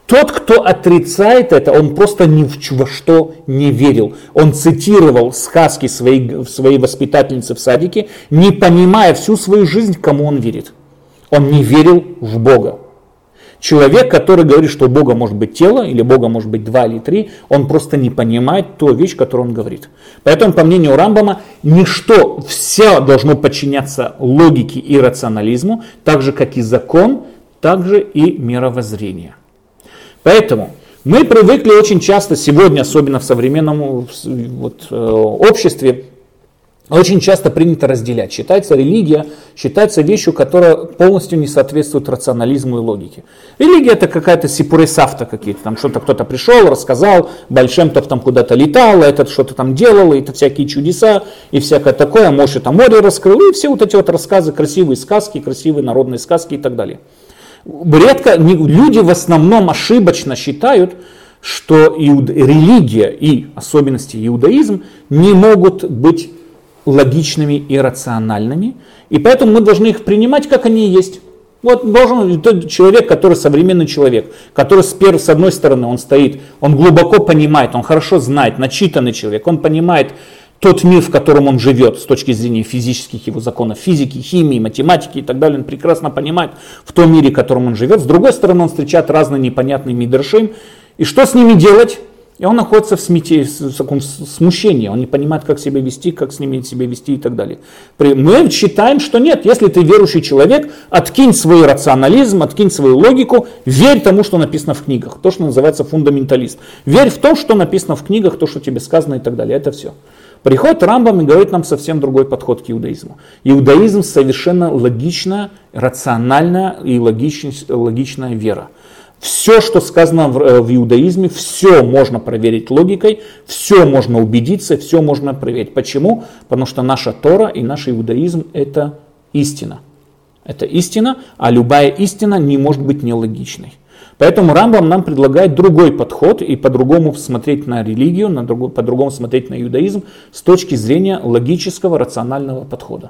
Тот, кто отрицает это, он просто ни во что не верил. Он цитировал сказки своей, своей воспитательницы в садике, не понимая всю свою жизнь, кому он верит. Он не верил в Бога. Человек, который говорит, что у Бога может быть тело, или Бога может быть два или три, он просто не понимает ту вещь, которую он говорит. Поэтому, по мнению Рамбама, ничто, все должно подчиняться логике и рационализму, так же, как и закон, так же и мировоззрение. Поэтому мы привыкли очень часто сегодня, особенно в современном вот, обществе, очень часто принято разделять. Считается религия, считается вещью, которая полностью не соответствует рационализму и логике. Религия это какая-то сипуресафта какие-то, там что-то кто-то пришел, рассказал, Большемтов там куда-то летал, этот что-то там делал, это всякие чудеса и всякое такое, Моше там море раскрыл, и все вот эти вот рассказы, красивые сказки, красивые народные сказки и так далее. Редко, люди в основном ошибочно считают, что иуда, религия и особенности иудаизм не могут быть логичными и рациональными, и поэтому мы должны их принимать, как они есть. Вот должен тот человек, который современный человек, который с, первой, с одной стороны он стоит, он глубоко понимает, он хорошо знает, начитанный человек, он понимает тот мир, в котором он живет с точки зрения физических его законов, физики, химии, математики и так далее, он прекрасно понимает в том мире, в котором он живет. С другой стороны он встречает разные непонятные мидрашим, и что с ними делать? И он находится в, смете, в таком смущении, он не понимает, как себя вести, как с ними себя вести и так далее. Мы считаем, что нет, если ты верующий человек, откинь свой рационализм, откинь свою логику, верь тому, что написано в книгах, то, что называется фундаменталист. Верь в то, что написано в книгах, то, что тебе сказано и так далее, это все. Приходит Рамбам и говорит нам совсем другой подход к иудаизму. Иудаизм совершенно логичная, рациональная и логичная, логичная вера. Все, что сказано в, в иудаизме, все можно проверить логикой, все можно убедиться, все можно проверить. Почему? Потому что наша Тора и наш иудаизм – это истина. Это истина, а любая истина не может быть нелогичной. Поэтому Рамбам нам предлагает другой подход и по-другому смотреть на религию, на друг, по-другому смотреть на иудаизм с точки зрения логического, рационального подхода.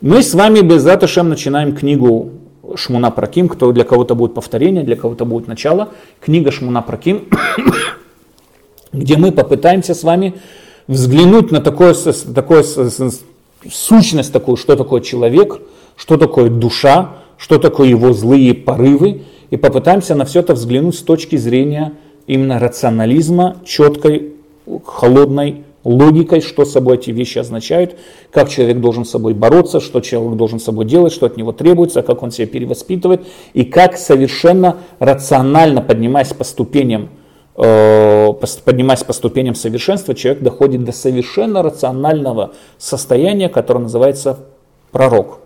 Мы с вами без Бе'эзрат Ашем начинаем книгу Шмуна Праким, кто для кого-то будет повторение, для кого-то будет начало, книга Шмуна Праким, где мы попытаемся с вами взглянуть на такое, такое, сущность такую, что такое человек, что такое душа, что такое его злые порывы, и попытаемся на все это взглянуть с точки зрения именно рационализма, четкой, холодной логикой, что собой эти вещи означают, как человек должен с собой бороться, что человек должен с собой делать, что от него требуется, как он себя перевоспитывает, и как совершенно рационально, поднимаясь по ступеням, э, поднимаясь по ступеням совершенства, человек доходит до совершенно рационального состояния, которое называется пророк.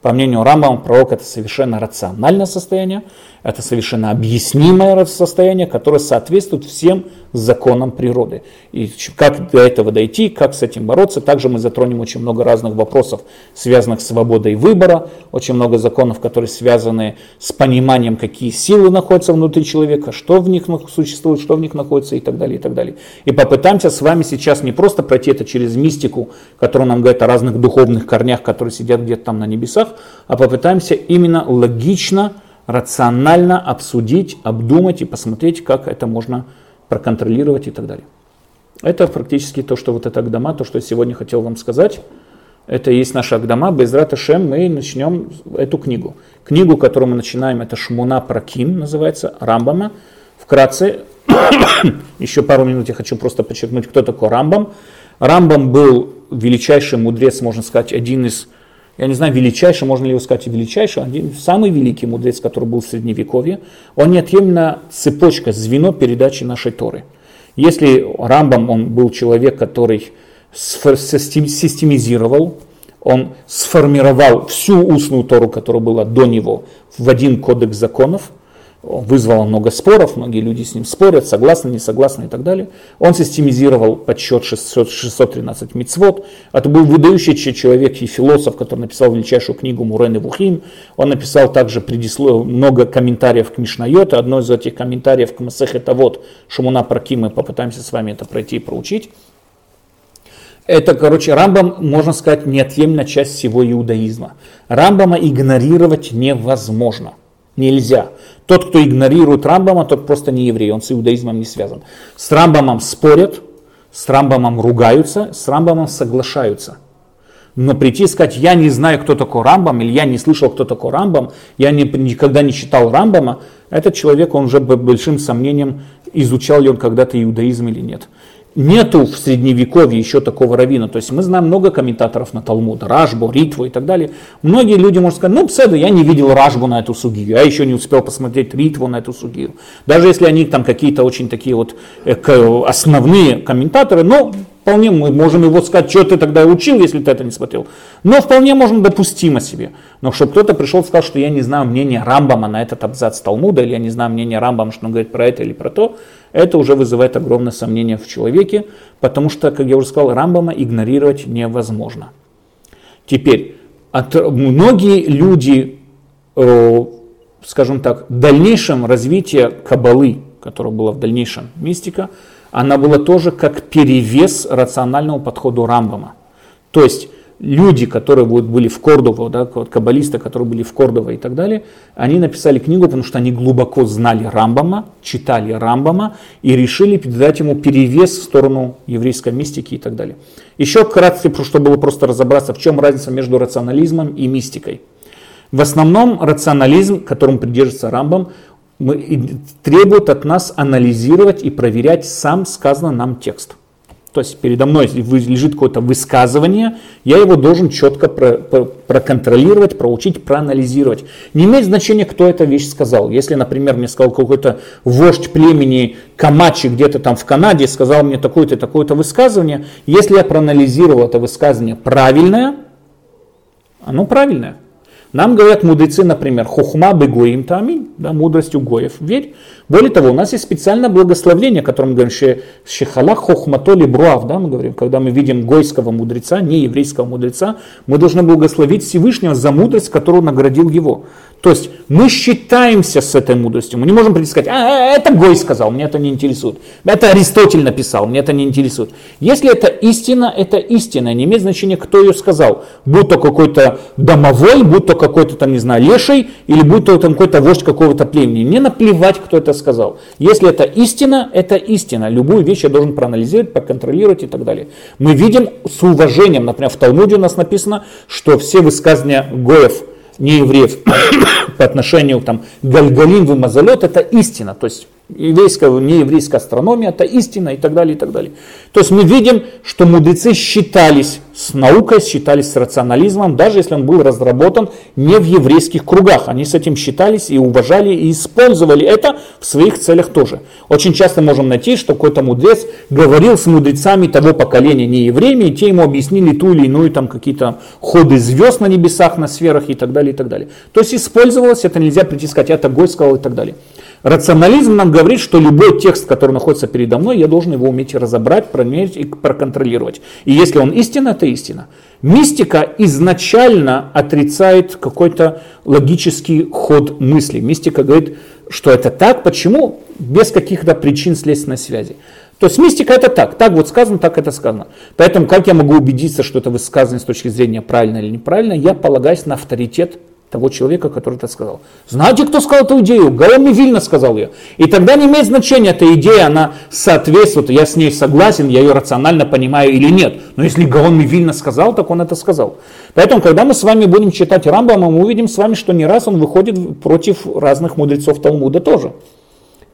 По мнению Рамбама, пророк — это совершенно рациональное состояние, это совершенно объяснимое состояние, которое соответствует всем законам природы. И как до этого дойти, как с этим бороться. Также мы затронем очень много разных вопросов, связанных с свободой выбора, очень много законов, которые связаны с пониманием, какие силы находятся внутри человека, что в них существует, что в них находится и так далее, и так далее. И попытаемся с вами сейчас не просто пройти это через мистику, которая нам говорит о разных духовных корнях, которые сидят где-то там на небесах, а попытаемся именно логично, рационально обсудить, обдумать и посмотреть, как это можно проконтролировать и так далее. Это практически то, что вот это Агдама, то, что я сегодня хотел вам сказать. Это и есть наша Агдама. Бе'эзрат Ашем мы начнем эту книгу. Книгу, которую мы начинаем, это Шмуна Праким, называется, Рамбама. Вкратце, еще пару минут я хочу просто подчеркнуть, кто такой Рамбам. Рамбам был величайший мудрец, можно сказать, один из Я не знаю, величайший, можно ли его сказать величайший, один, самый великий мудрец, который был в Средневековье, он неотъемлемая цепочка, звено передачи нашей Торы. Если Рамбам, он был человек, который системизировал, он сформировал всю устную Тору, которая была до него, в один кодекс законов, вызвало много споров, многие люди с ним спорят, согласны, не согласны и так далее. Он системизировал подсчет шестьсот тринадцать мицвот. Это был выдающийся человек и философ, который написал величайшую книгу Морэ Невухим. Он написал также предислов... много комментариев к Мишнайоту. Одно из этих комментариев к Масехет Авот Шимона Пракима. Мы попытаемся с вами это пройти и проучить. Это, короче, Рамбам, можно сказать, неотъемлемая часть всего иудаизма. Рамбама игнорировать невозможно. Нельзя. Тот, кто игнорирует Рамбама, тот просто не еврей, он с иудаизмом не связан. С Рамбамом спорят, с Рамбамом ругаются, с Рамбамом соглашаются. Но прийти и сказать, я не знаю, кто такой Рамбам, или я не слышал, кто такой Рамбам, я не, никогда не читал Рамбама, этот человек, он уже большим сомнением, изучал ли он когда-то иудаизм или нет. Нету в Средневековье еще такого раввина. То есть мы знаем много комментаторов на Талмуд, Рашбу, Ритву и так далее. Многие люди могут сказать, ну, пседа, я не видел Рашбу на эту сугию, я еще не успел посмотреть Ритву на эту сугию. Даже если они там какие-то очень такие вот основные комментаторы, но вполне мы можем его сказать, что ты тогда учил, если ты это не смотрел. Но вполне можно допустимо себе. Но чтобы кто-то пришел и сказал, что я не знаю мнения Рамбама на этот абзац Талмуда, или я не знаю мнения Рамбама, что он говорит про это или про то, это уже вызывает огромное сомнение в человеке, потому что, как я уже сказал, Рамбама игнорировать невозможно. Теперь, от, многие люди, э, скажем так, в дальнейшем развитие каббалы, которая была в дальнейшем мистика, она была тоже как перевес рациональному подходу Рамбама. То есть, люди, которые были в Кордове, да, каббалисты, которые были в Кордове и так далее, они написали книгу, потому что они глубоко знали Рамбама, читали Рамбама и решили дать ему перевес в сторону еврейской мистики и так далее. Еще вкратце, чтобы было просто разобраться, в чем разница между рационализмом и мистикой. В основном рационализм, которому придерживается Рамбам, требует от нас анализировать и проверять сам сказанный нам текст. То есть передо мной лежит какое-то высказывание, я его должен четко про, про, проконтролировать, проучить, проанализировать. Не имеет значения, кто эту вещь сказал. Если, например, мне сказал какой-то вождь племени Камачи где-то там в Канаде, сказал мне такое-то, такое-то высказывание, если я проанализировал это высказывание правильное, оно правильное. Нам говорят мудрецы, например, «Хухма бегоим тамин», да, «Мудростью гоев верь». Более того, у нас есть специальное благословление, которое мы говорим «Шехалах хохматоли бруав», да, мы говорим, когда мы видим гойского мудреца, не еврейского мудреца, мы должны благословить Всевышнего за мудрость, которую наградил его. То есть мы считаемся с этой мудростью. Мы не можем прийти и сказать, а, это Гой сказал, мне это не интересует. Это Аристотель написал, мне это не интересует. Если это истина, это истина. Не имеет значения, кто ее сказал. Будь то какой-то домовой, будь то какой-то там, не знаю, леший, или будь то там какой-то вождь какого-то племени. Мне наплевать, кто это сказал. Если это истина, это истина. Любую вещь я должен проанализировать, проконтролировать и так далее. Мы видим с уважением, например, в Талмуде у нас написано, что все высказывания Гоев, не евреев, по отношению там, к Гальгалим и Мазалот, это истина. То есть еврейская, нееврейская астрономия, это истина и так далее, и так далее. То есть мы видим, что мудрецы считались с наукой, считались с рационализмом, даже если он был разработан не в еврейских кругах. Они с этим считались и уважали, и использовали это в своих целях тоже. Очень часто можем найти, что какой-то мудрец говорил с мудрецами того поколения не евреями, и те ему объяснили ту или иную там какие-то ходы звезд на небесах, на сферах и так далее, и так далее. То есть использовалось, это нельзя прийти и сказать, это Гой сказал и так далее. Рационализм нам говорит, что любой текст, который находится передо мной, я должен его уметь разобрать, промерить и проконтролировать. И если он истина, это истина. Мистика изначально отрицает какой-то логический ход мысли. Мистика говорит, что это так, почему? Без каких-то причин следственной связи. То есть мистика это так, так вот сказано, так это сказано. Поэтому как я могу убедиться, что это высказано с точки зрения правильно или неправильно, я полагаюсь на авторитет того человека, который это сказал. Знаете, кто сказал эту идею? Гаон Мивильна сказал ее. И тогда не имеет значения, эта идея, она соответствует, я с ней согласен, я ее рационально понимаю или нет. Но если Гаон Мивильна сказал, так он это сказал. Поэтому, когда мы с вами будем читать Рамбама, мы увидим с вами, что не раз он выходит против разных мудрецов Талмуда тоже.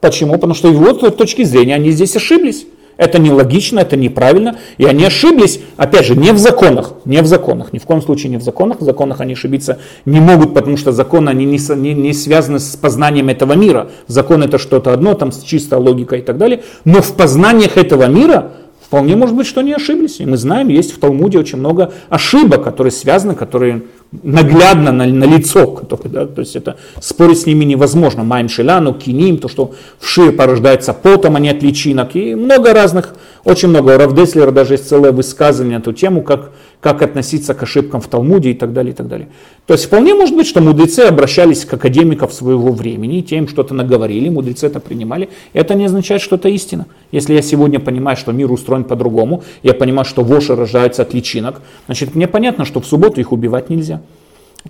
Почему? Потому что его точки зрения, они здесь ошиблись. Это нелогично, это неправильно, и они ошиблись, опять же, не в законах, не в законах, ни в коем случае не в законах, в законах они ошибиться не могут, потому что законы, они не, не, не связаны с познанием этого мира, закон это что-то одно, там чистая логика и так далее, но в познаниях этого мира вполне может быть, что они ошиблись, и мы знаем, есть в Талмуде очень много ошибок, которые связаны, которые... наглядно на, на лицо, который, да, то есть это спорить с ними невозможно. Маим шеляну, киним, то, что в шее порождается потом, а не от личинок, и много разных, очень много. У Равдеслера даже есть целое высказывание на эту тему, как, как относиться к ошибкам в Талмуде и так далее, и так далее. То есть вполне может быть, что мудрецы обращались к академикам своего времени, те им что-то наговорили, мудрецы это принимали. Это не означает, что это истина. Если я сегодня понимаю, что мир устроен по-другому, я понимаю, что воши рождаются от личинок, значит мне понятно, что в субботу их убивать нельзя.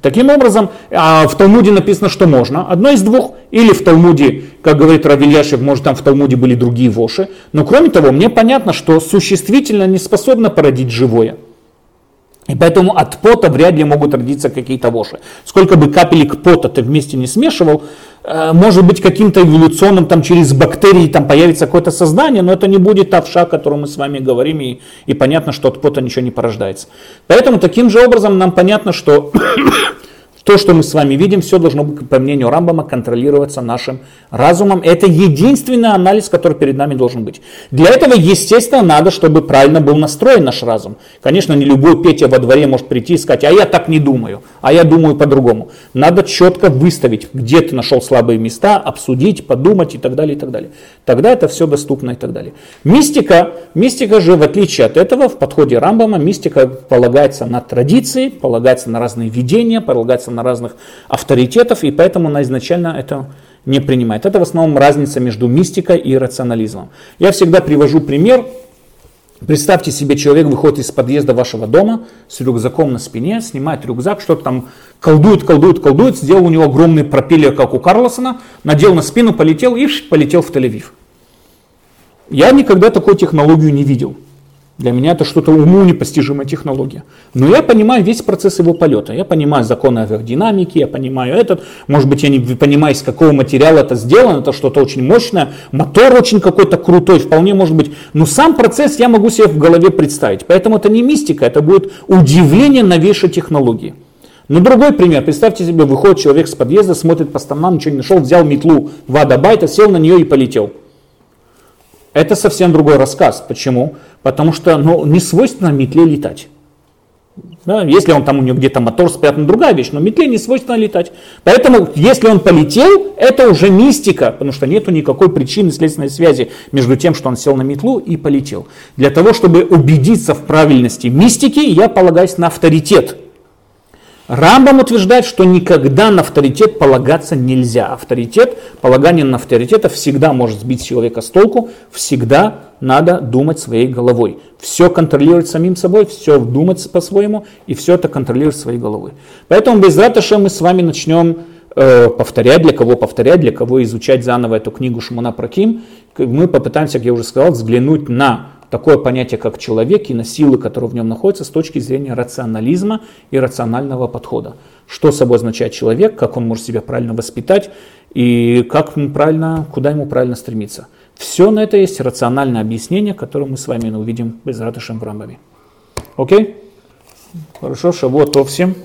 Таким образом, в Талмуде написано, что можно. Одно из двух. Или в Талмуде, как говорит Рав Ильяшев, может там в Талмуде были другие воши. Но кроме того, мне понятно, что существительное не способно породить живое. И поэтому от пота вряд ли могут родиться какие-то воши. Сколько бы капелек пота ты вместе не смешивал, может быть каким-то эволюционным, там через бактерии там появится какое-то сознание, но это не будет тавша, о которой мы с вами говорим, и, и понятно, что от пота ничего не порождается. Поэтому таким же образом нам понятно, что то, что мы с вами видим, все должно быть, по мнению Рамбама, контролироваться нашим разумом. Это единственный анализ, который перед нами должен быть. Для этого, естественно, надо, чтобы правильно был настроен наш разум. Конечно, не любой Петя во дворе может прийти и сказать, а я так не думаю, а я думаю по-другому. Надо четко выставить, где ты нашел слабые места, обсудить, подумать и так далее, и так далее. Тогда это все доступно и так далее. Мистика, мистика же, в отличие от этого, в подходе Рамбама, мистика полагается на традиции, полагается на разные видения, полагается на на разных авторитетов, и поэтому она изначально это не принимает. Это в основном разница между мистикой и рационализмом. Я всегда привожу пример. Представьте себе, человек выходит из подъезда вашего дома с рюкзаком на спине, снимает рюкзак, что-то там колдует, колдует, колдует, сделал у него огромный пропеллер, как у Карлсона, надел на спину, полетел и полетел в Тель-Авив. Я никогда такую технологию не видел. Для меня это что-то уму непостижимая технология. Но я понимаю весь процесс его полета. Я понимаю законы аэродинамики, я понимаю этот. Может быть, я не понимаю, из какого материала это сделано. Это что-то очень мощное. Мотор очень какой-то крутой, вполне может быть. Но сам процесс я могу себе в голове представить. Поэтому это не мистика, это будет удивление новейшей технологии. Но другой пример. Представьте себе, выходит человек с подъезда, смотрит по сторонам, ничего не нашел, взял метлу два дабайта, сел на нее и полетел. Это совсем другой рассказ. Почему? Потому что ну, не свойственно метле летать. Да, если он там у него где-то мотор спрятан, другая вещь, но метле не свойственно летать. Поэтому, если он полетел, это уже мистика, потому что нет никакой причины следственной связи между тем, что он сел на метлу и полетел. Для того, чтобы убедиться в правильности мистики, я полагаюсь на авторитет. Рамбам утверждает, что никогда на авторитет полагаться нельзя. Авторитет, полагание на авторитет всегда может сбить человека с толку, всегда надо думать своей головой. Все контролировать самим собой, все думать по-своему и все это контролировать своей головой. Поэтому без раташа мы с вами начнем э, повторять, для кого повторять, для кого изучать заново эту книгу Шмуна Праким. Мы попытаемся, как я уже сказал, взглянуть на такое понятие, как человек, и на силы, которые в нем находятся, с точки зрения рационализма и рационального подхода. Что собой означает человек, как он может себя правильно воспитать и как ему правильно, куда ему правильно стремиться. Все на это есть рациональное объяснение, которое мы с вами увидим без рата Шем в Рамбаме. Окей? Хорошо, шавуа тов всем.